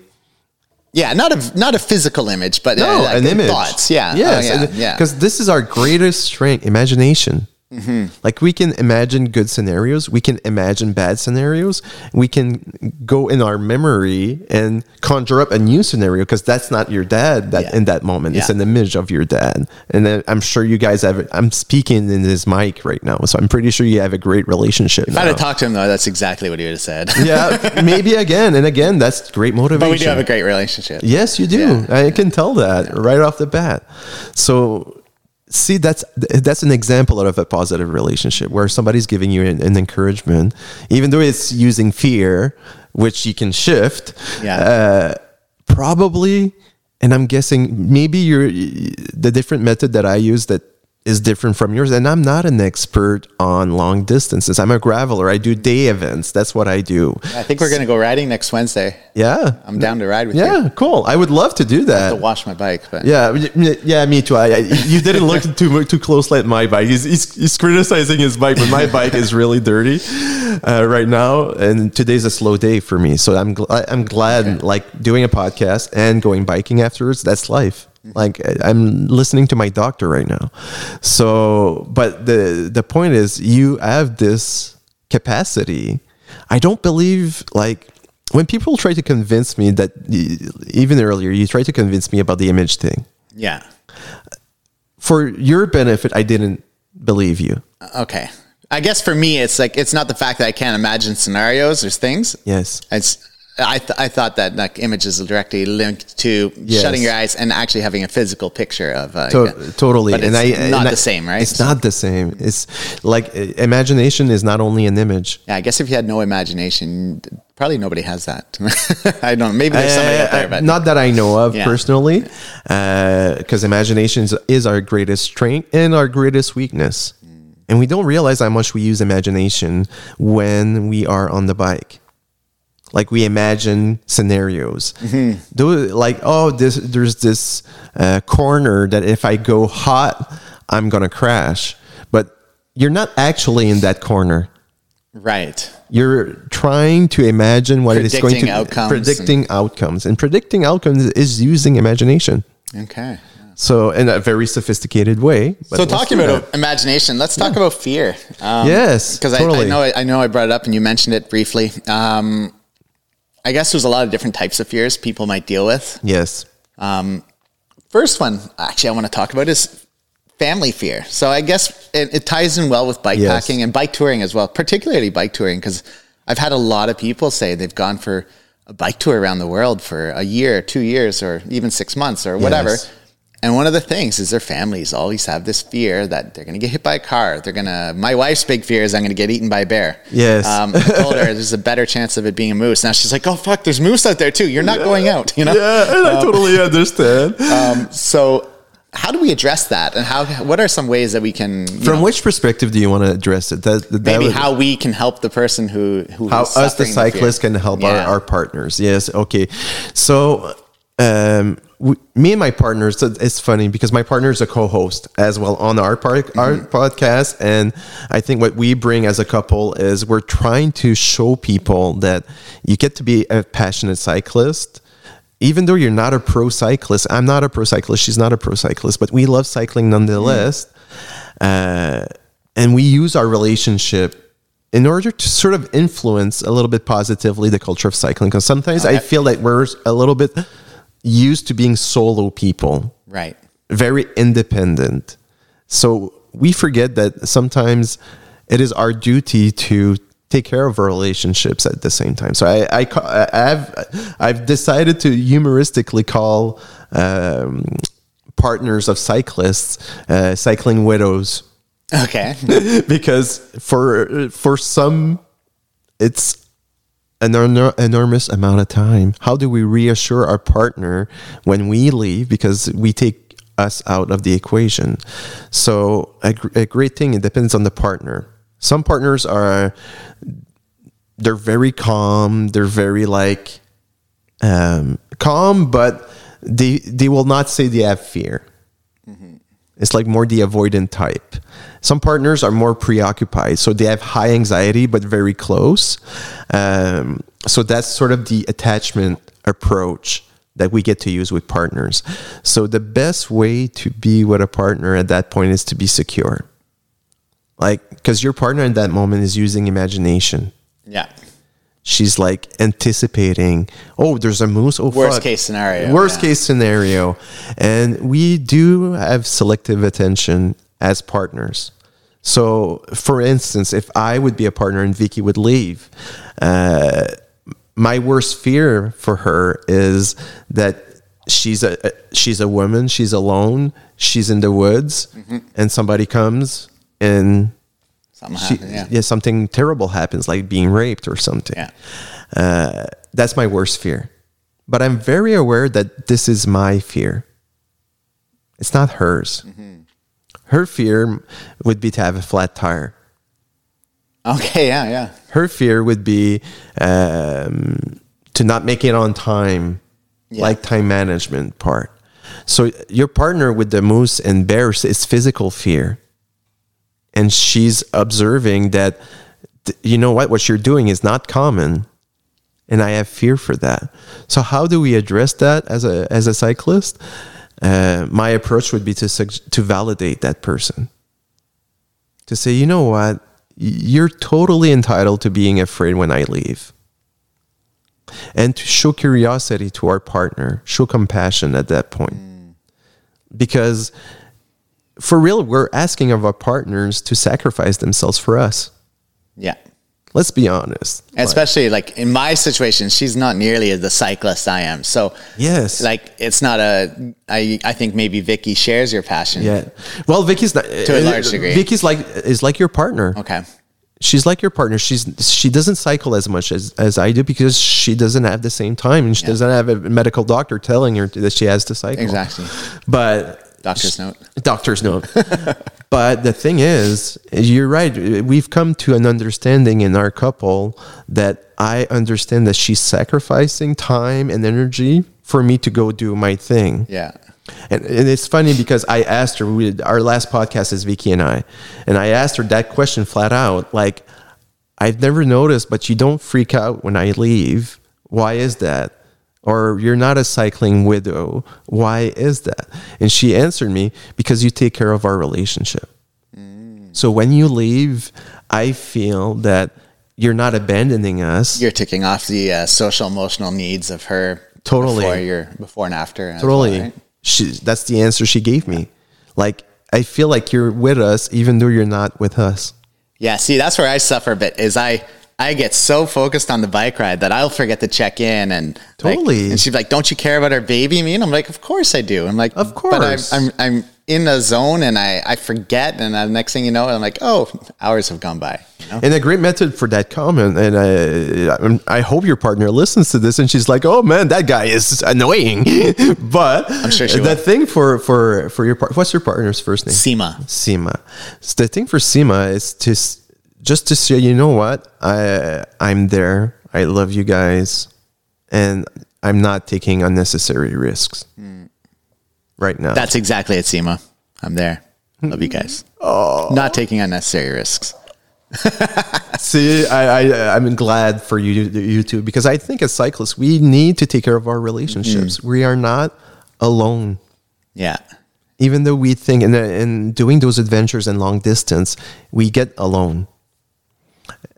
Yeah, not a physical image, but no, like an image. Thoughts. Yeah, yes, because this is our greatest strength: imagination. Mm-hmm. Like we can imagine good scenarios, we can imagine bad scenarios, we can go in our memory and conjure up a new scenario because that's not your dad in that moment. Yeah. It's an image of your dad. And then I'm sure you guys have, I'm speaking in this mic right now, so I'm pretty sure you have a great relationship. If I had talked to him though, that's exactly what he would have said. Yeah, maybe again and again, that's great motivation. But we do have a great relationship. Yes, you do. Yeah. I can tell that right off the bat. So... see, that's an example of a positive relationship where somebody's giving you an encouragement, even though it's using fear, which you can shift. Yeah. Probably, and I'm guessing maybe the different method that I use that is different from yours. And I'm not an expert on long distances. I'm a graveler. I do day events. That's what I do. I think we're going to go riding next Wednesday. Yeah. I'm down to ride with you. Yeah, cool. I would love to do that. I have to wash my bike. But. Yeah, me too. You didn't look too closely at my bike. He's criticizing his bike, but my bike is really dirty right now. And today's a slow day for me. So I'm glad like doing a podcast and going biking afterwards. That's life. Like I'm listening to my doctor right now. So, but the point is you have this capacity. I don't believe like when people try to convince me that even earlier, you try to convince me about the image thing. Yeah. For your benefit, I didn't believe you. Okay. I guess for me, it's like, it's not the fact that I can't imagine scenarios or things. Yes. It's, I thought that like images are directly linked to shutting your eyes and actually having a physical picture of totally. But it's not the same, right? It's not the same. It's like imagination is not only an image. Yeah, I guess if you had no imagination, probably nobody has that. I don't know. Maybe there's somebody out there, but not that I know of personally, because imagination is our greatest strength and our greatest weakness, and we don't realize how much we use imagination when we are on the bike. Like we imagine scenarios, like there's this corner that if I go hot, I'm gonna crash. But you're not actually in that corner, right? You're trying to imagine what it's going to outcomes predicting outcomes is using imagination. Okay. So in a very sophisticated way. So talking about imagination, let's talk about fear. Yes, because totally. I know I brought it up and you mentioned it briefly. I guess there's a lot of different types of fears people might deal with. Yes. First one, actually, I want to talk about is family fear. So I guess it ties in well with bike packing and bike touring as well, particularly bike touring, because I've had a lot of people say they've gone for a bike tour around the world for a year, 2 years, or even 6 months or whatever. And one of the things is their families always have this fear that they're going to get hit by a car. My wife's big fear is I'm going to get eaten by a bear. Yes. I told her there's a better chance of it being a moose. Now she's like, oh fuck, there's moose out there too. You're not going out, you know? Yeah, and I totally understand. So How do we address that? And what are some ways that we can... From which perspective do you want to address it? How we can help the person who how is us, the cyclists, can help our partners. Yes, okay. So... me and my partners, it's funny because my partner is a co-host as well on our podcast. And I think what we bring as a couple is we're trying to show people that you get to be a passionate cyclist. Even though you're not a pro cyclist, I'm not a pro cyclist, she's not a pro cyclist, but we love cycling nonetheless. And we use our relationship in order to sort of influence a little bit positively the culture of cycling. Because sometimes I feel like we're a little bit... used to being solo people, right? Very independent. So we forget that sometimes it is our duty to take care of our relationships at the same time. So I've decided to humoristically call partners of cyclists cycling widows. Okay, because for some it's an enormous amount of time. How do we reassure our partner when we leave, because we take us out of the equation? So a great thing, it depends on the partner. Some partners they're very calm. They're very calm, but they will not say they have fear. Mm-hmm. It's like more the avoidant type. Some partners are more preoccupied, so they have high anxiety, but very close. So that's sort of the attachment approach that we get to use with partners. So the best way to be with a partner at that point is to be secure. Because your partner in that moment is using imagination. Yeah. She's anticipating, there's a moose. Worst case scenario. And we do have selective attention as partners. So, for instance, if I would be a partner and Vicky would leave, my worst fear for her is that she's a woman, she's alone, she's in the woods, and somebody comes and... something terrible happens, like being raped or something. Yeah. That's my worst fear. But I'm very aware that this is my fear. It's not hers. Mm-hmm. Her fear would be to have a flat tire. Okay, yeah. Her fear would be to not make it on time, time management part. So your partner with the moose and bears is physical fear. And she's observing that, you know what you're doing is not common. And I have fear for that. So how do we address that as a cyclist? My approach would be to validate that person. To say, you know what? You're totally entitled to being afraid when I leave. And to show curiosity to our partner. Show compassion at that point. Because... for real, we're asking of our partners to sacrifice themselves for us. Yeah. Let's be honest. Especially in my situation, she's not nearly the cyclist I am. So yes, it's not I think maybe Vicky shares your passion. Yeah. Well, Vicky's not, to a large degree. Vicky's is like your partner. Okay. She's like your partner. She doesn't cycle as much as I do because she doesn't have the same time and she doesn't have a medical doctor telling her that she has to cycle. Exactly. But Doctor's note. But the thing is, you're right. We've come to an understanding in our couple that I understand that she's sacrificing time and energy for me to go do my thing. Yeah. And it's funny because I asked her, our last podcast is Vicky and I asked her that question flat out. I've never noticed, but you don't freak out when I leave. Why is that? Or you're not a cycling widow. Why is that? And she answered me, because you take care of our relationship. So when you leave, I feel that you're not abandoning us. You're ticking off the social emotional needs of her. Totally. Before and after. Totally. Well, right? That's the answer she gave me. I feel like you're with us, even though you're not with us. Yeah. See, that's where I suffer a bit is I get so focused on the bike ride that I'll forget to check in and totally. And she's like, "Don't you care about our baby?" And I'm like, "Of course I do." I'm like, "Of course." But I'm in the zone and I forget, and the next thing you know, I'm like, oh, hours have gone by. You know? And a great method for that comment, and I hope your partner listens to this and she's like, oh man, that guy is annoying. But I'm sure she will. Thing for your partner, what's your partner's first name? Seema. So the thing for Seema is to just to say, you know what, I'm there. I love you guys, and I'm not taking unnecessary risks. Mm. Right now. That's exactly it, Seema. I'm there. Love you guys. Oh. Not taking unnecessary risks. See, I'm glad for you two, because I think as cyclists, we need to take care of our relationships. Mm-hmm. We are not alone. Yeah. Even though we think in doing those adventures and long distance, we get alone.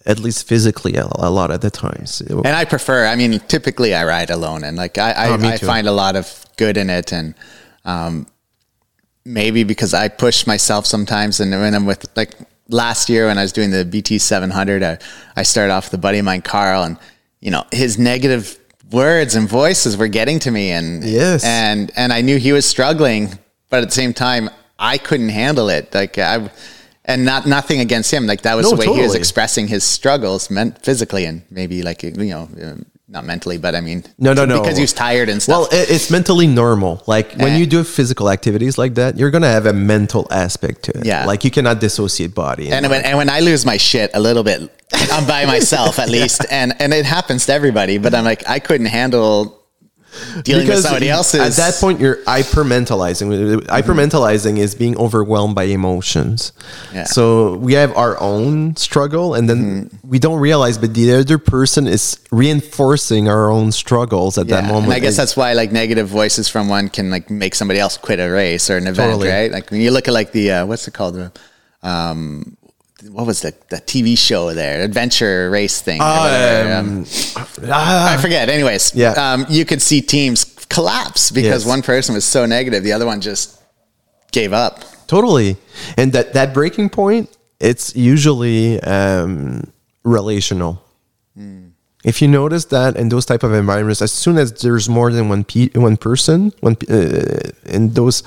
At least physically, a lot of the times. And I prefer, I mean, typically I ride alone, and like I find a lot of good in it, and maybe because I push myself sometimes. And when I'm with, like last year when I was doing the BT700, I started off with a buddy of mine, Carl, and you know, his negative words and voices were getting to me, and yes, and I knew he was struggling, but at the same time I couldn't handle it. Like nothing against him. Like that was the way he was expressing his struggles meant physically, and maybe like, you know, not mentally, but I mean, no. Because he was tired and stuff. Well, it's mentally normal. Like when you do physical activities like that, you're going to have a mental aspect to it. Yeah. Like you cannot dissociate body. And when I lose my shit a little bit, I'm by myself at least. Yeah. And it happens to everybody, but I'm like, I couldn't handle dealing with somebody else's. At that point, you're hypermentalizing. Hypermentalizing is being overwhelmed by emotions. Yeah. So we have our own struggle, and then we don't realize, but the other person is reinforcing our own struggles at that moment. And I guess that's why like negative voices from one can like make somebody else quit a race or an event, right? Like when you look at like the what's it called? What was the TV show there? Adventure race thing. I forget. Anyways, you could see teams collapse because one person was so negative. The other one just gave up. Totally. And that breaking point, it's usually relational. Mm. If you notice that in those type of environments, as soon as there's more than one person in those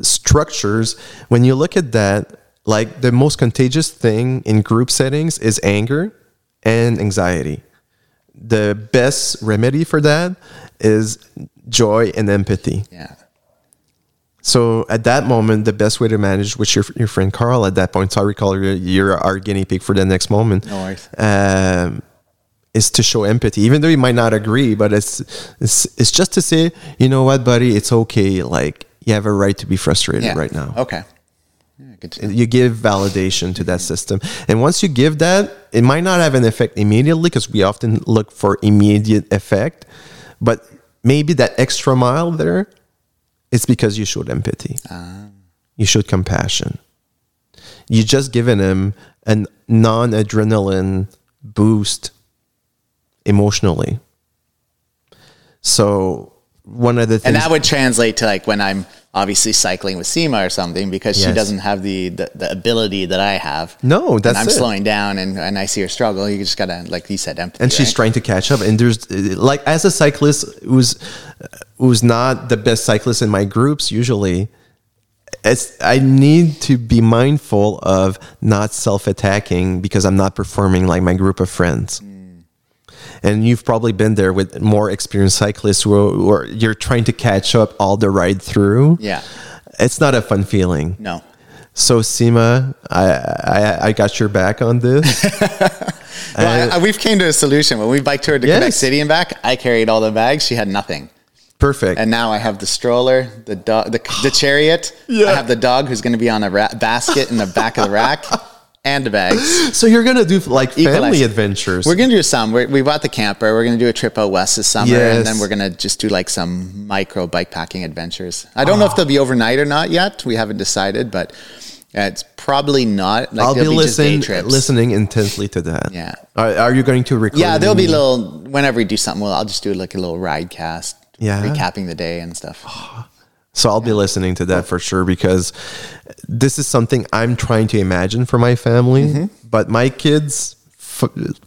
structures, when you look at that, like the most contagious thing in group settings is anger and anxiety. The best remedy for that is joy and empathy. Yeah. So at that moment, the best way to manage with your friend Carl at that point, sorry Carl, you're our guinea pig for the next moment. No worries. Is to show empathy, even though you might not agree, but it's just to say, you know what, buddy, it's okay. Like you have a right to be frustrated right now. Okay. You give validation to that system, and once you give that, it might not have an effect immediately, because we often look for immediate effect, but maybe that extra mile there, it's because you showed empathy, you showed compassion, you just given him a non-adrenaline boost emotionally. So one of the things, and that would translate to like when I'm obviously cycling with Seema or something, because she doesn't have the ability that I have. No, that's it. I'm slowing down and I see her struggle. You just gotta, like you said, empathy. And she's trying to catch up. And there's like, as a cyclist who's not the best cyclist in my groups, usually I need to be mindful of not self-attacking, because I'm not performing like my group of friends. And you've probably been there with more experienced cyclists who you're trying to catch up all the ride through. Yeah. It's not a fun feeling. No. So, Seema, I got your back on this. Well, we've came to a solution. When we bike toured to Quebec City and back, I carried all the bags. She had nothing. Perfect. And now I have the stroller, the dog, the chariot. Yeah. I have the dog who's going to be on a basket in the back of the rack. And the bags. So you're going to do like family adventures. We're going to do some. We bought the camper. We're going to do a trip out west this summer. Yes. And then we're going to just do like some micro bikepacking adventures. I don't know if they'll be overnight or not yet. We haven't decided, but it's probably not. Like, I'll be listening intensely to that. Yeah. Are you going to record? Yeah, there'll be little, whenever we do something, I'll just do like a little ride cast, recapping the day and stuff. So I'll be listening to that for sure, because this is something I'm trying to imagine for my family. Mm-hmm. But my kids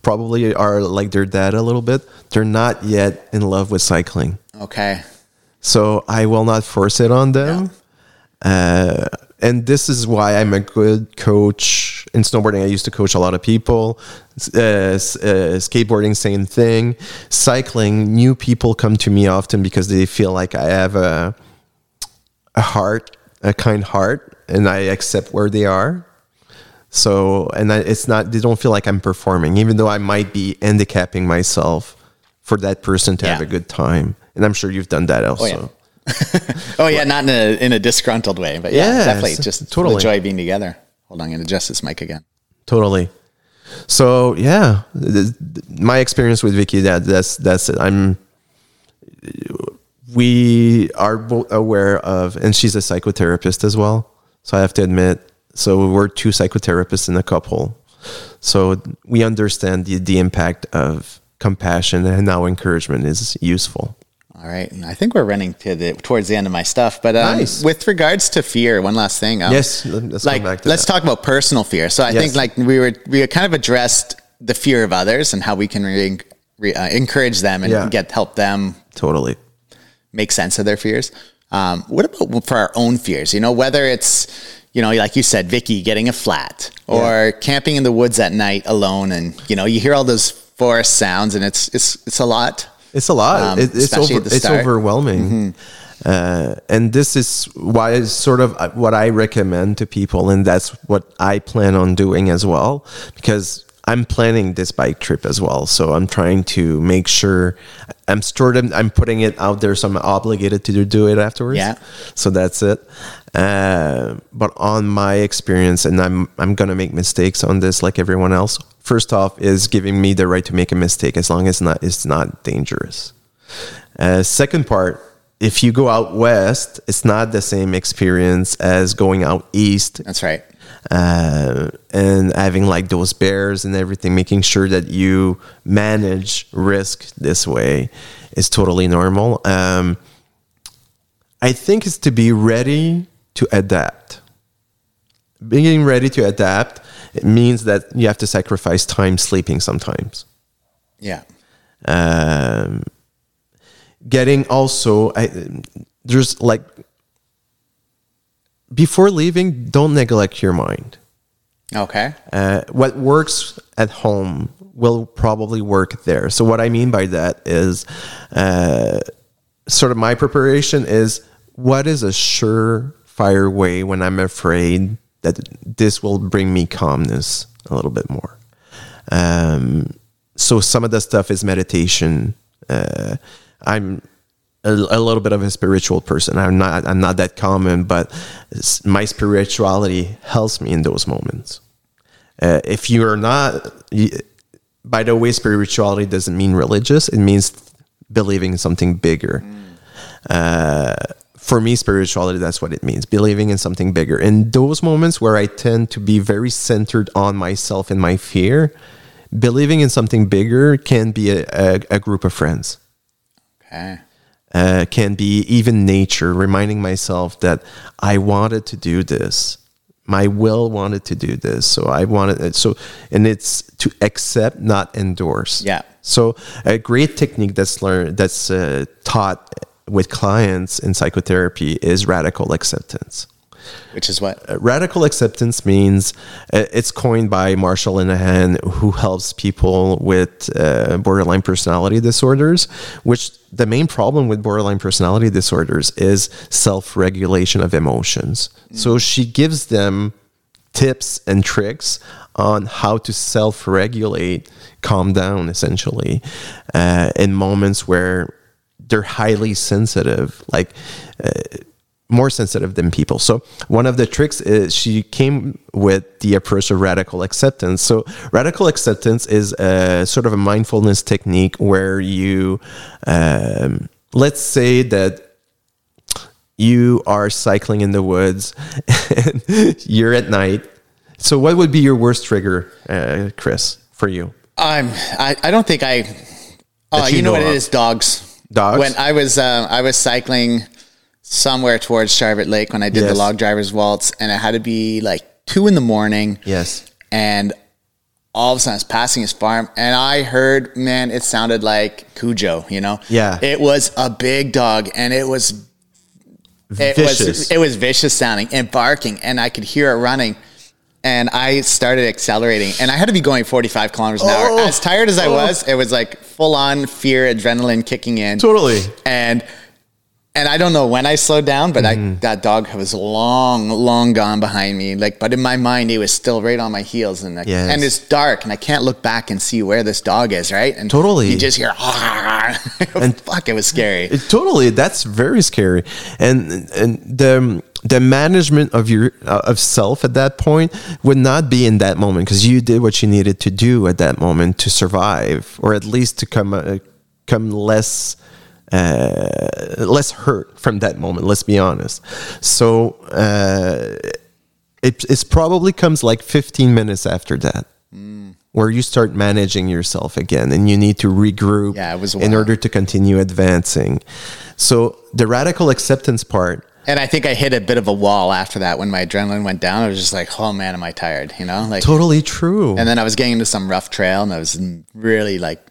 probably are like their dad a little bit. They're not yet in love with cycling. Okay. So I will not force it on them. And this is why I'm a good coach in snowboarding. I used to coach a lot of people. Skateboarding, same thing. Cycling, new people come to me often because they feel like I have a kind heart, and I accept where they are. So, they don't feel like I'm performing, even though I might be handicapping myself for that person to have a good time. And I'm sure you've done that also. Oh, yeah. Not in a disgruntled way, but definitely just totally. The joy of being together. Hold on, I'm going to adjust this mic again. Totally. So my experience with Vicky, that's it. We are both aware of, and she's a psychotherapist as well. So I have to admit, so we're two psychotherapists in a couple. So we understand the impact of compassion and how encouragement is useful. All right, and I think we're running towards the end of my stuff, but nice. With regards to fear, one last thing. Let's talk about personal fear. So I think we kind of addressed the fear of others and how we can encourage them and help them totally make sense of their fears. What about for our own fears? Whether it's like you said, Vicky, getting a flat or camping in the woods at night alone, and you hear all those forest sounds, and it's a lot. It's a lot. It's overwhelming. Mm-hmm. And this is why it's sort of what I recommend to people. And that's what I plan on doing as well, because I'm planning this bike trip as well. So I'm trying to make sure I'm putting it out there. So I'm obligated to do it afterwards. Yeah. So that's it. But on my experience, and I'm going to make mistakes on this like everyone else. First off, is giving me the right to make a mistake as long as it's not dangerous. Second part, if you go out west, it's not the same experience as going out east. That's right. And having like those bears and everything, making sure that you manage risk this way is totally normal. I think it's to be ready to adapt. Being ready to adapt, it means that you have to sacrifice time sleeping sometimes. Yeah. Before leaving, don't neglect your mind. Okay. What works at home will probably work there. So what I mean by that is sort of my preparation is what is a surefire way when I'm afraid that this will bring me calmness a little bit more. So some of the stuff is meditation. I'm a little bit of a spiritual person. I'm not that common, but my spirituality helps me in those moments. If you are not, by the way, spirituality doesn't mean religious. It means believing in something bigger. For me, spirituality, that's what it means, believing in something bigger. In those moments where I tend to be very centered on myself and my fear, believing in something bigger can be a group of friends. Okay. Can be even nature, reminding myself that I wanted to do this. My will wanted to do this. So I wanted it. So, and it's to accept, not endorse. Yeah. So a great technique that's learned, that's taught with clients in psychotherapy is radical acceptance. Which is what? Radical acceptance means it's coined by Marshall Linehan, who helps people with borderline personality disorders, which the main problem with borderline personality disorders is self-regulation of emotions. Mm. So she gives them tips and tricks on how to self-regulate, calm down, essentially, in moments where they're highly sensitive, like more sensitive than people. So one of the tricks is she came with the approach of radical acceptance. So radical acceptance is a sort of a mindfulness technique where you, let's say that you are cycling in the woods and you're at night. So what would be your worst trigger, Chris, for you? I don't think it is dogs. Dogs? When I was cycling somewhere towards Charlotte Lake when I did the Log Driver's Waltz, and it had to be like 2 a.m. Yes. And all of a sudden I was passing his farm and I heard, it sounded like Cujo, Yeah. It was a big dog and it was It was vicious sounding and barking, and I could hear it running. And I started accelerating, and I had to be going 45 kilometers an hour. As tired as I was, it was like full on fear, adrenaline kicking in. Totally. And I don't know when I slowed down, but that dog was long, long gone behind me. Like, but in my mind, he was still right on my heels, and it's dark, and I can't look back and see where this dog is, right? And totally, you just hear, and fuck, it was scary. That's very scary, and the management of your of self at that point would not be in that moment, because you did what you needed to do at that moment to survive, or at least to come less hurt from that moment. Let's be honest. So it probably comes like 15 minutes after that, where you start managing yourself again, and you need to regroup in order to continue advancing. So the radical acceptance part. And I think I hit a bit of a wall after that when my adrenaline went down. I was just like, oh man, am I tired? You know, like totally true. And then I was getting into some rough trail, and I was really like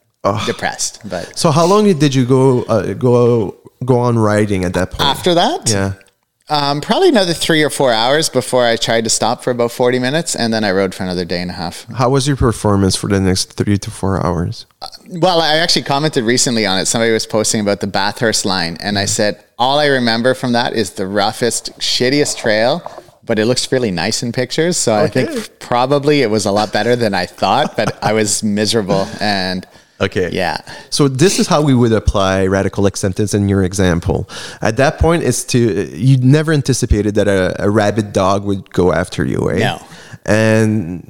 depressed. But so, how long did you go on riding at that point? After that, probably another 3 or 4 hours before I tried to stop for about 40 minutes, and then I rode for another day and a half. How was your performance for the next 3 to 4 hours? Well, I actually commented recently on it. Somebody was posting about the Bathurst line, and I said, all I remember from that is the roughest, shittiest trail, but it looks really nice in pictures. So I think probably it was a lot better than I thought, but I was miserable and... Okay. Yeah. So this is how we would apply radical acceptance in your example. At that point, you never anticipated that a rabid dog would go after you, right? No. And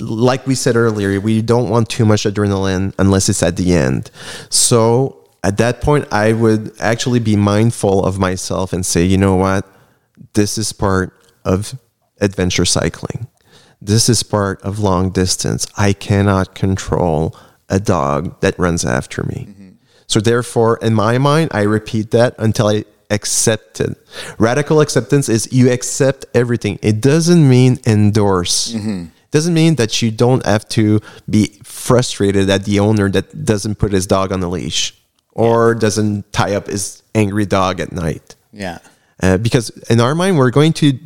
like we said earlier, we don't want too much adrenaline unless it's at the end. So at that point, I would actually be mindful of myself and say, you know what? This is part of adventure cycling. This is part of long distance. I cannot control a dog that runs after me. Mm-hmm. So therefore, in my mind, I repeat that until I accept it. Radical acceptance is you accept everything. It doesn't mean endorse. Mm-hmm. It doesn't mean that you don't have to be frustrated at the owner that doesn't put his dog on the leash or doesn't tie up his angry dog at night. Yeah. Because in our mind, we're going to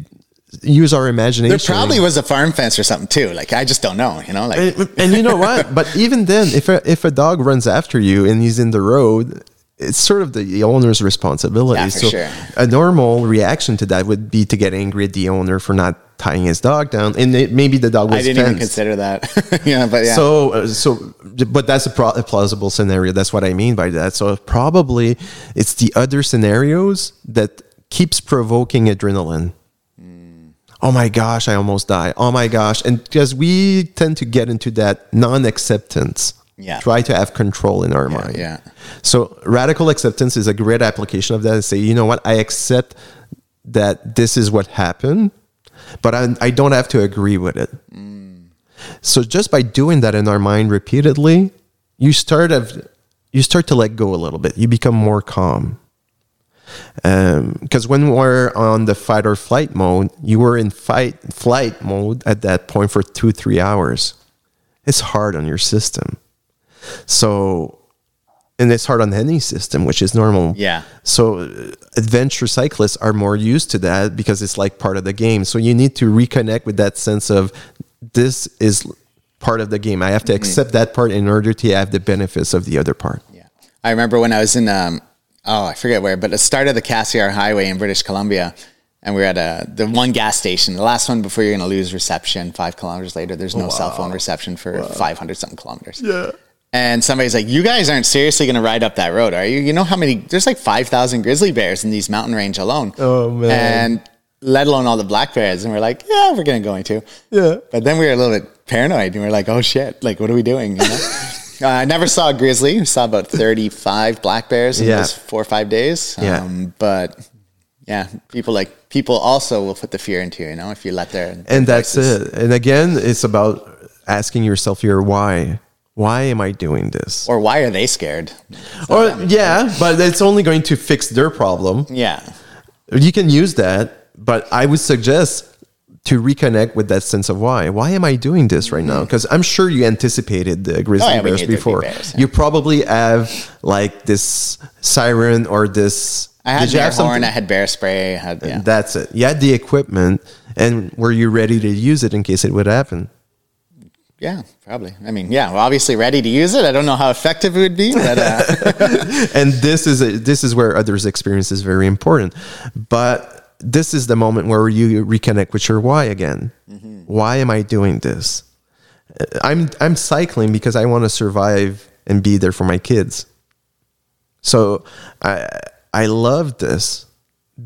use our imagination. There probably was a farm fence or something too. Like, I just don't know, you know, like, and you know what, but even then, if a dog runs after you and he's in the road, it's sort of the owner's responsibility. Yeah, so sure. A normal reaction to that would be to get angry at the owner for not tying his dog down. And maybe the dog was even consider that. But that's a plausible scenario. That's what I mean by that. So probably it's the other scenarios that keeps provoking adrenaline. Oh my gosh, I almost die. Oh my gosh. And because we tend to get into that non-acceptance. Yeah. Try to have control in our mind. Yeah. So radical acceptance is a great application of that, and say, you know what, I accept that this is what happened, but I don't have to agree with it. Mm. So just by doing that in our mind repeatedly, you start to let go a little bit. You become more calm. Because when we're on the fight or flight mode, you were in flight mode at that point for 2-3 hours. It's hard on your system. So, and it's hard on any system, which is normal. Yeah. So adventure cyclists are more used to that because it's like part of the game. So you need to reconnect with that sense of, this is part of the game. I have to accept that part in order to have the benefits of the other part. Yeah. I remember when I was in, I forget where, but it started the Cassiar Highway in British Columbia, and we were at the one gas station, the last one before you're going to lose reception. 5 kilometers later, there's no cell phone reception for 500-something kilometers. Yeah. And somebody's like, you guys aren't seriously going to ride up that road, are you? You know how many, there's like 5,000 grizzly bears in these mountain range alone. Oh, man. And let alone all the black bears. And we're like, yeah, we're going to. Yeah. But then we were a little bit paranoid, and we're like, oh, shit, like, what are we doing, you know? I never saw a grizzly. We saw about 35 black bears in those 4 or 5 days. But yeah, people also will put the fear into you, you know, if you let their and that's voices. It. And again, it's about asking yourself your why. Why am I doing this? Or why are they scared? Or but it's only going to fix their problem. Yeah. You can use that, but I would suggest to reconnect with that sense of why. Why am I doing this right now? Because I'm sure you anticipated the grizzly bears before. You probably have like this siren or this I had deer horn, I had bear spray. I had, yeah. That's it. You had the equipment, and were you ready to use it in case it would happen? Yeah, probably. I mean, yeah, we're obviously ready to use it. I don't know how effective it would be, but and this is where others' experience is very important. But this is the moment where you reconnect with your why again. Mm-hmm. Why am I doing this? I'm cycling because I want to survive and be there for my kids. So I love this.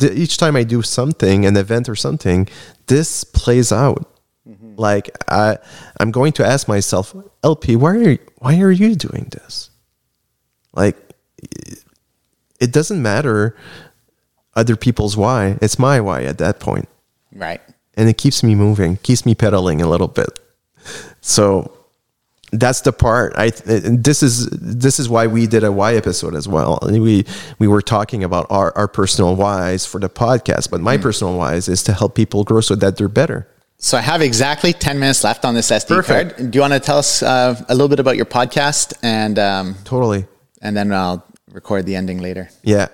Each time I do something, an event or something, this plays out. Mm-hmm. Like I'm going to ask myself, LP, why are you doing this? Like, it doesn't matter other people's why. It's my why at that point. Right. And it keeps me moving, keeps me pedaling a little bit. So that's the part. This is why we did a why episode as well. We were talking about our personal whys for the podcast, but my personal whys is to help people grow so that they're better. So I have exactly 10 minutes left on this SD Perfect. Card. Do you want to tell us a little bit about your podcast? And totally. And then I'll record the ending later. Yeah.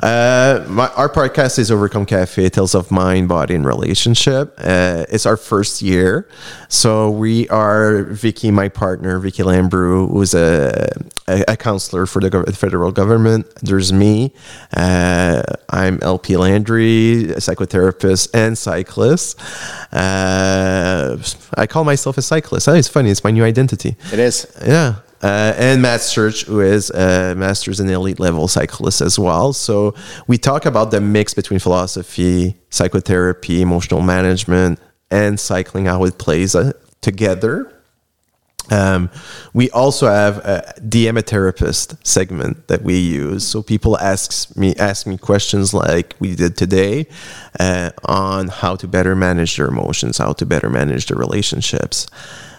Our podcast is Overcome Cafe, Tales of Mind, Body, and Relationship. It's our first year. So we are Vicky, my partner, Vicky Lambrew, who's a counselor for the federal government. There's me. I'm LP Landry, a psychotherapist and cyclist. I call myself a cyclist. It's funny. It's my new identity. It is. Yeah. And Matt Church, who is a master's in elite level cyclist as well. So we talk about the mix between philosophy, psychotherapy, emotional management, and cycling, how it plays together. We also have a DM a therapist segment that we use. So people ask me questions like we did today on how to better manage their emotions, how to better manage their relationships.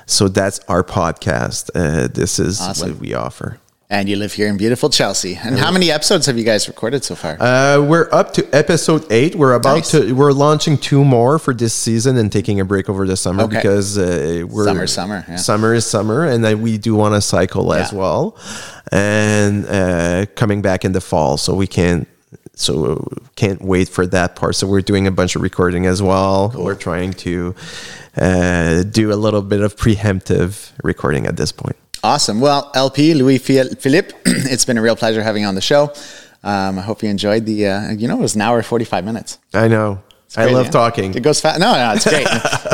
So that's our podcast. This is awesome. What we offer. And you live here in beautiful Chelsea. And how many episodes have you guys recorded so far? We're up to episode 8. We're about to. We're launching 2 more for this season and taking a break over the summer because we're summer. Yeah. Summer is summer, and we do want to cycle as well. And coming back in the fall, so we can. So can't wait for that part. So we're doing a bunch of recording as well. Cool. We're trying to do a little bit of preemptive recording at this point. Awesome. Well, LP, Louis Philippe, it's been a real pleasure having you on the show. I hope you enjoyed the, it was an hour and 45 minutes. I know. Great, I love talking. It goes fast. No, it's great.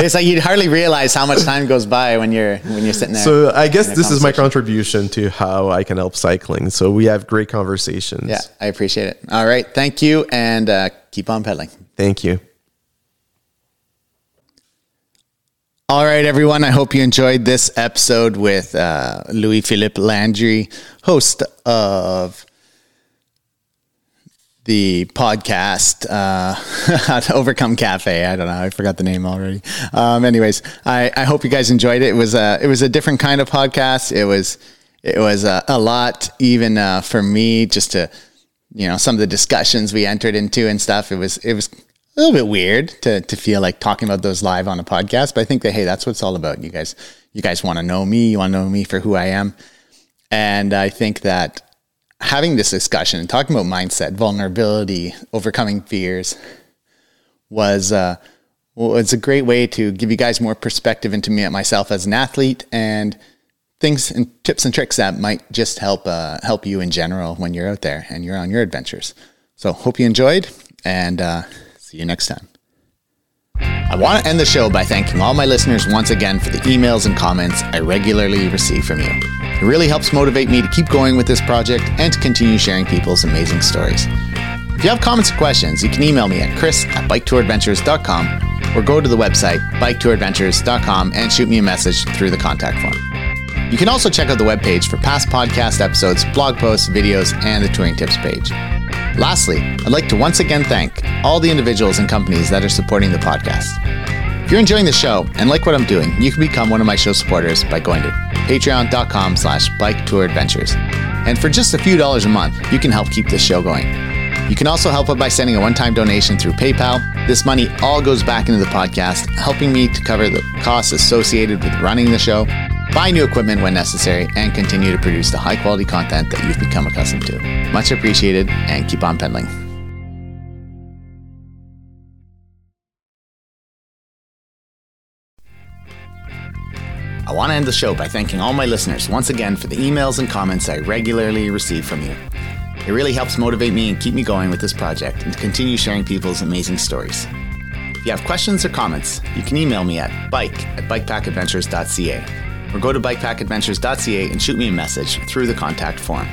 It's like you hardly realize how much time goes by when you're sitting there. So I guess this is my contribution to how I can help cycling. So we have great conversations. Yeah, I appreciate it. All right, thank you, and keep on pedaling. Thank you. All right, everyone. I hope you enjoyed this episode with Louis Philippe Landry, host of the podcast Overcome Cafe. I don't know, I forgot the name already. Anyways, I hope you guys enjoyed it. It was a different kind of podcast. It was a lot, even for me, just to, some of the discussions we entered into and stuff. It was a little bit weird to feel like talking about those live on a podcast, but I think that, hey, that's what it's all about. You guys want to know me. You want to know me for who I am. And I think that having this discussion and talking about mindset, vulnerability, overcoming fears was a great way to give you guys more perspective into me and myself as an athlete, and things and tips and tricks that might just help you in general when you're out there and you're on your adventures. So hope you enjoyed, and see you next time. I want to end the show by thanking all my listeners once again for the emails and comments I regularly receive from you. It really helps motivate me to keep going with this project and to continue sharing people's amazing stories. If you have comments or questions, you can email me at chris@biketouradventures.com or go to the website biketouradventures.com and shoot me a message through the contact form. You can also check out the webpage for past podcast episodes, blog posts, videos, and the touring tips page. Lastly, I'd like to once again thank all the individuals and companies that are supporting the podcast. If you're enjoying the show and like what I'm doing, you can become one of my show supporters by going to patreon.com/biketouradventures. And for just a few dollars a month, you can help keep this show going. You can also help out by sending a one-time donation through PayPal. This money all goes back into the podcast, helping me to cover the costs associated with running the show, buy new equipment when necessary, and continue to produce the high-quality content that you've become accustomed to. Much appreciated, and keep on pedaling. I want to end the show by thanking all my listeners once again for the emails and comments I regularly receive from you. It really helps motivate me and keep me going with this project and to continue sharing people's amazing stories. If you have questions or comments, you can email me at bike@bikepackadventures.ca or go to bikepackadventures.ca and shoot me a message through the contact form.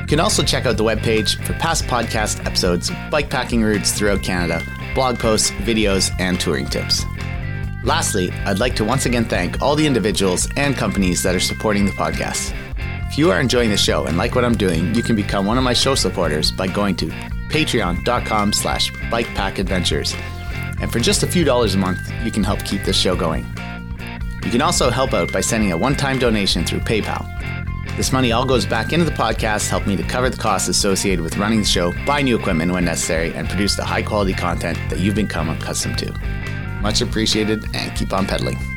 You can also check out the webpage for past podcast episodes, bikepacking routes throughout Canada, blog posts, videos, and touring tips. Lastly, I'd like to once again thank all the individuals and companies that are supporting the podcast. If you are enjoying the show and like what I'm doing, you can become one of my show supporters by going to patreon.com/bikepackadventures. And for just a few dollars a month, you can help keep this show going. You can also help out by sending a one-time donation through PayPal. This money all goes back into the podcast, helping me to cover the costs associated with running the show, buy new equipment when necessary, and produce the high-quality content that you've become accustomed to. Much appreciated, and keep on pedaling.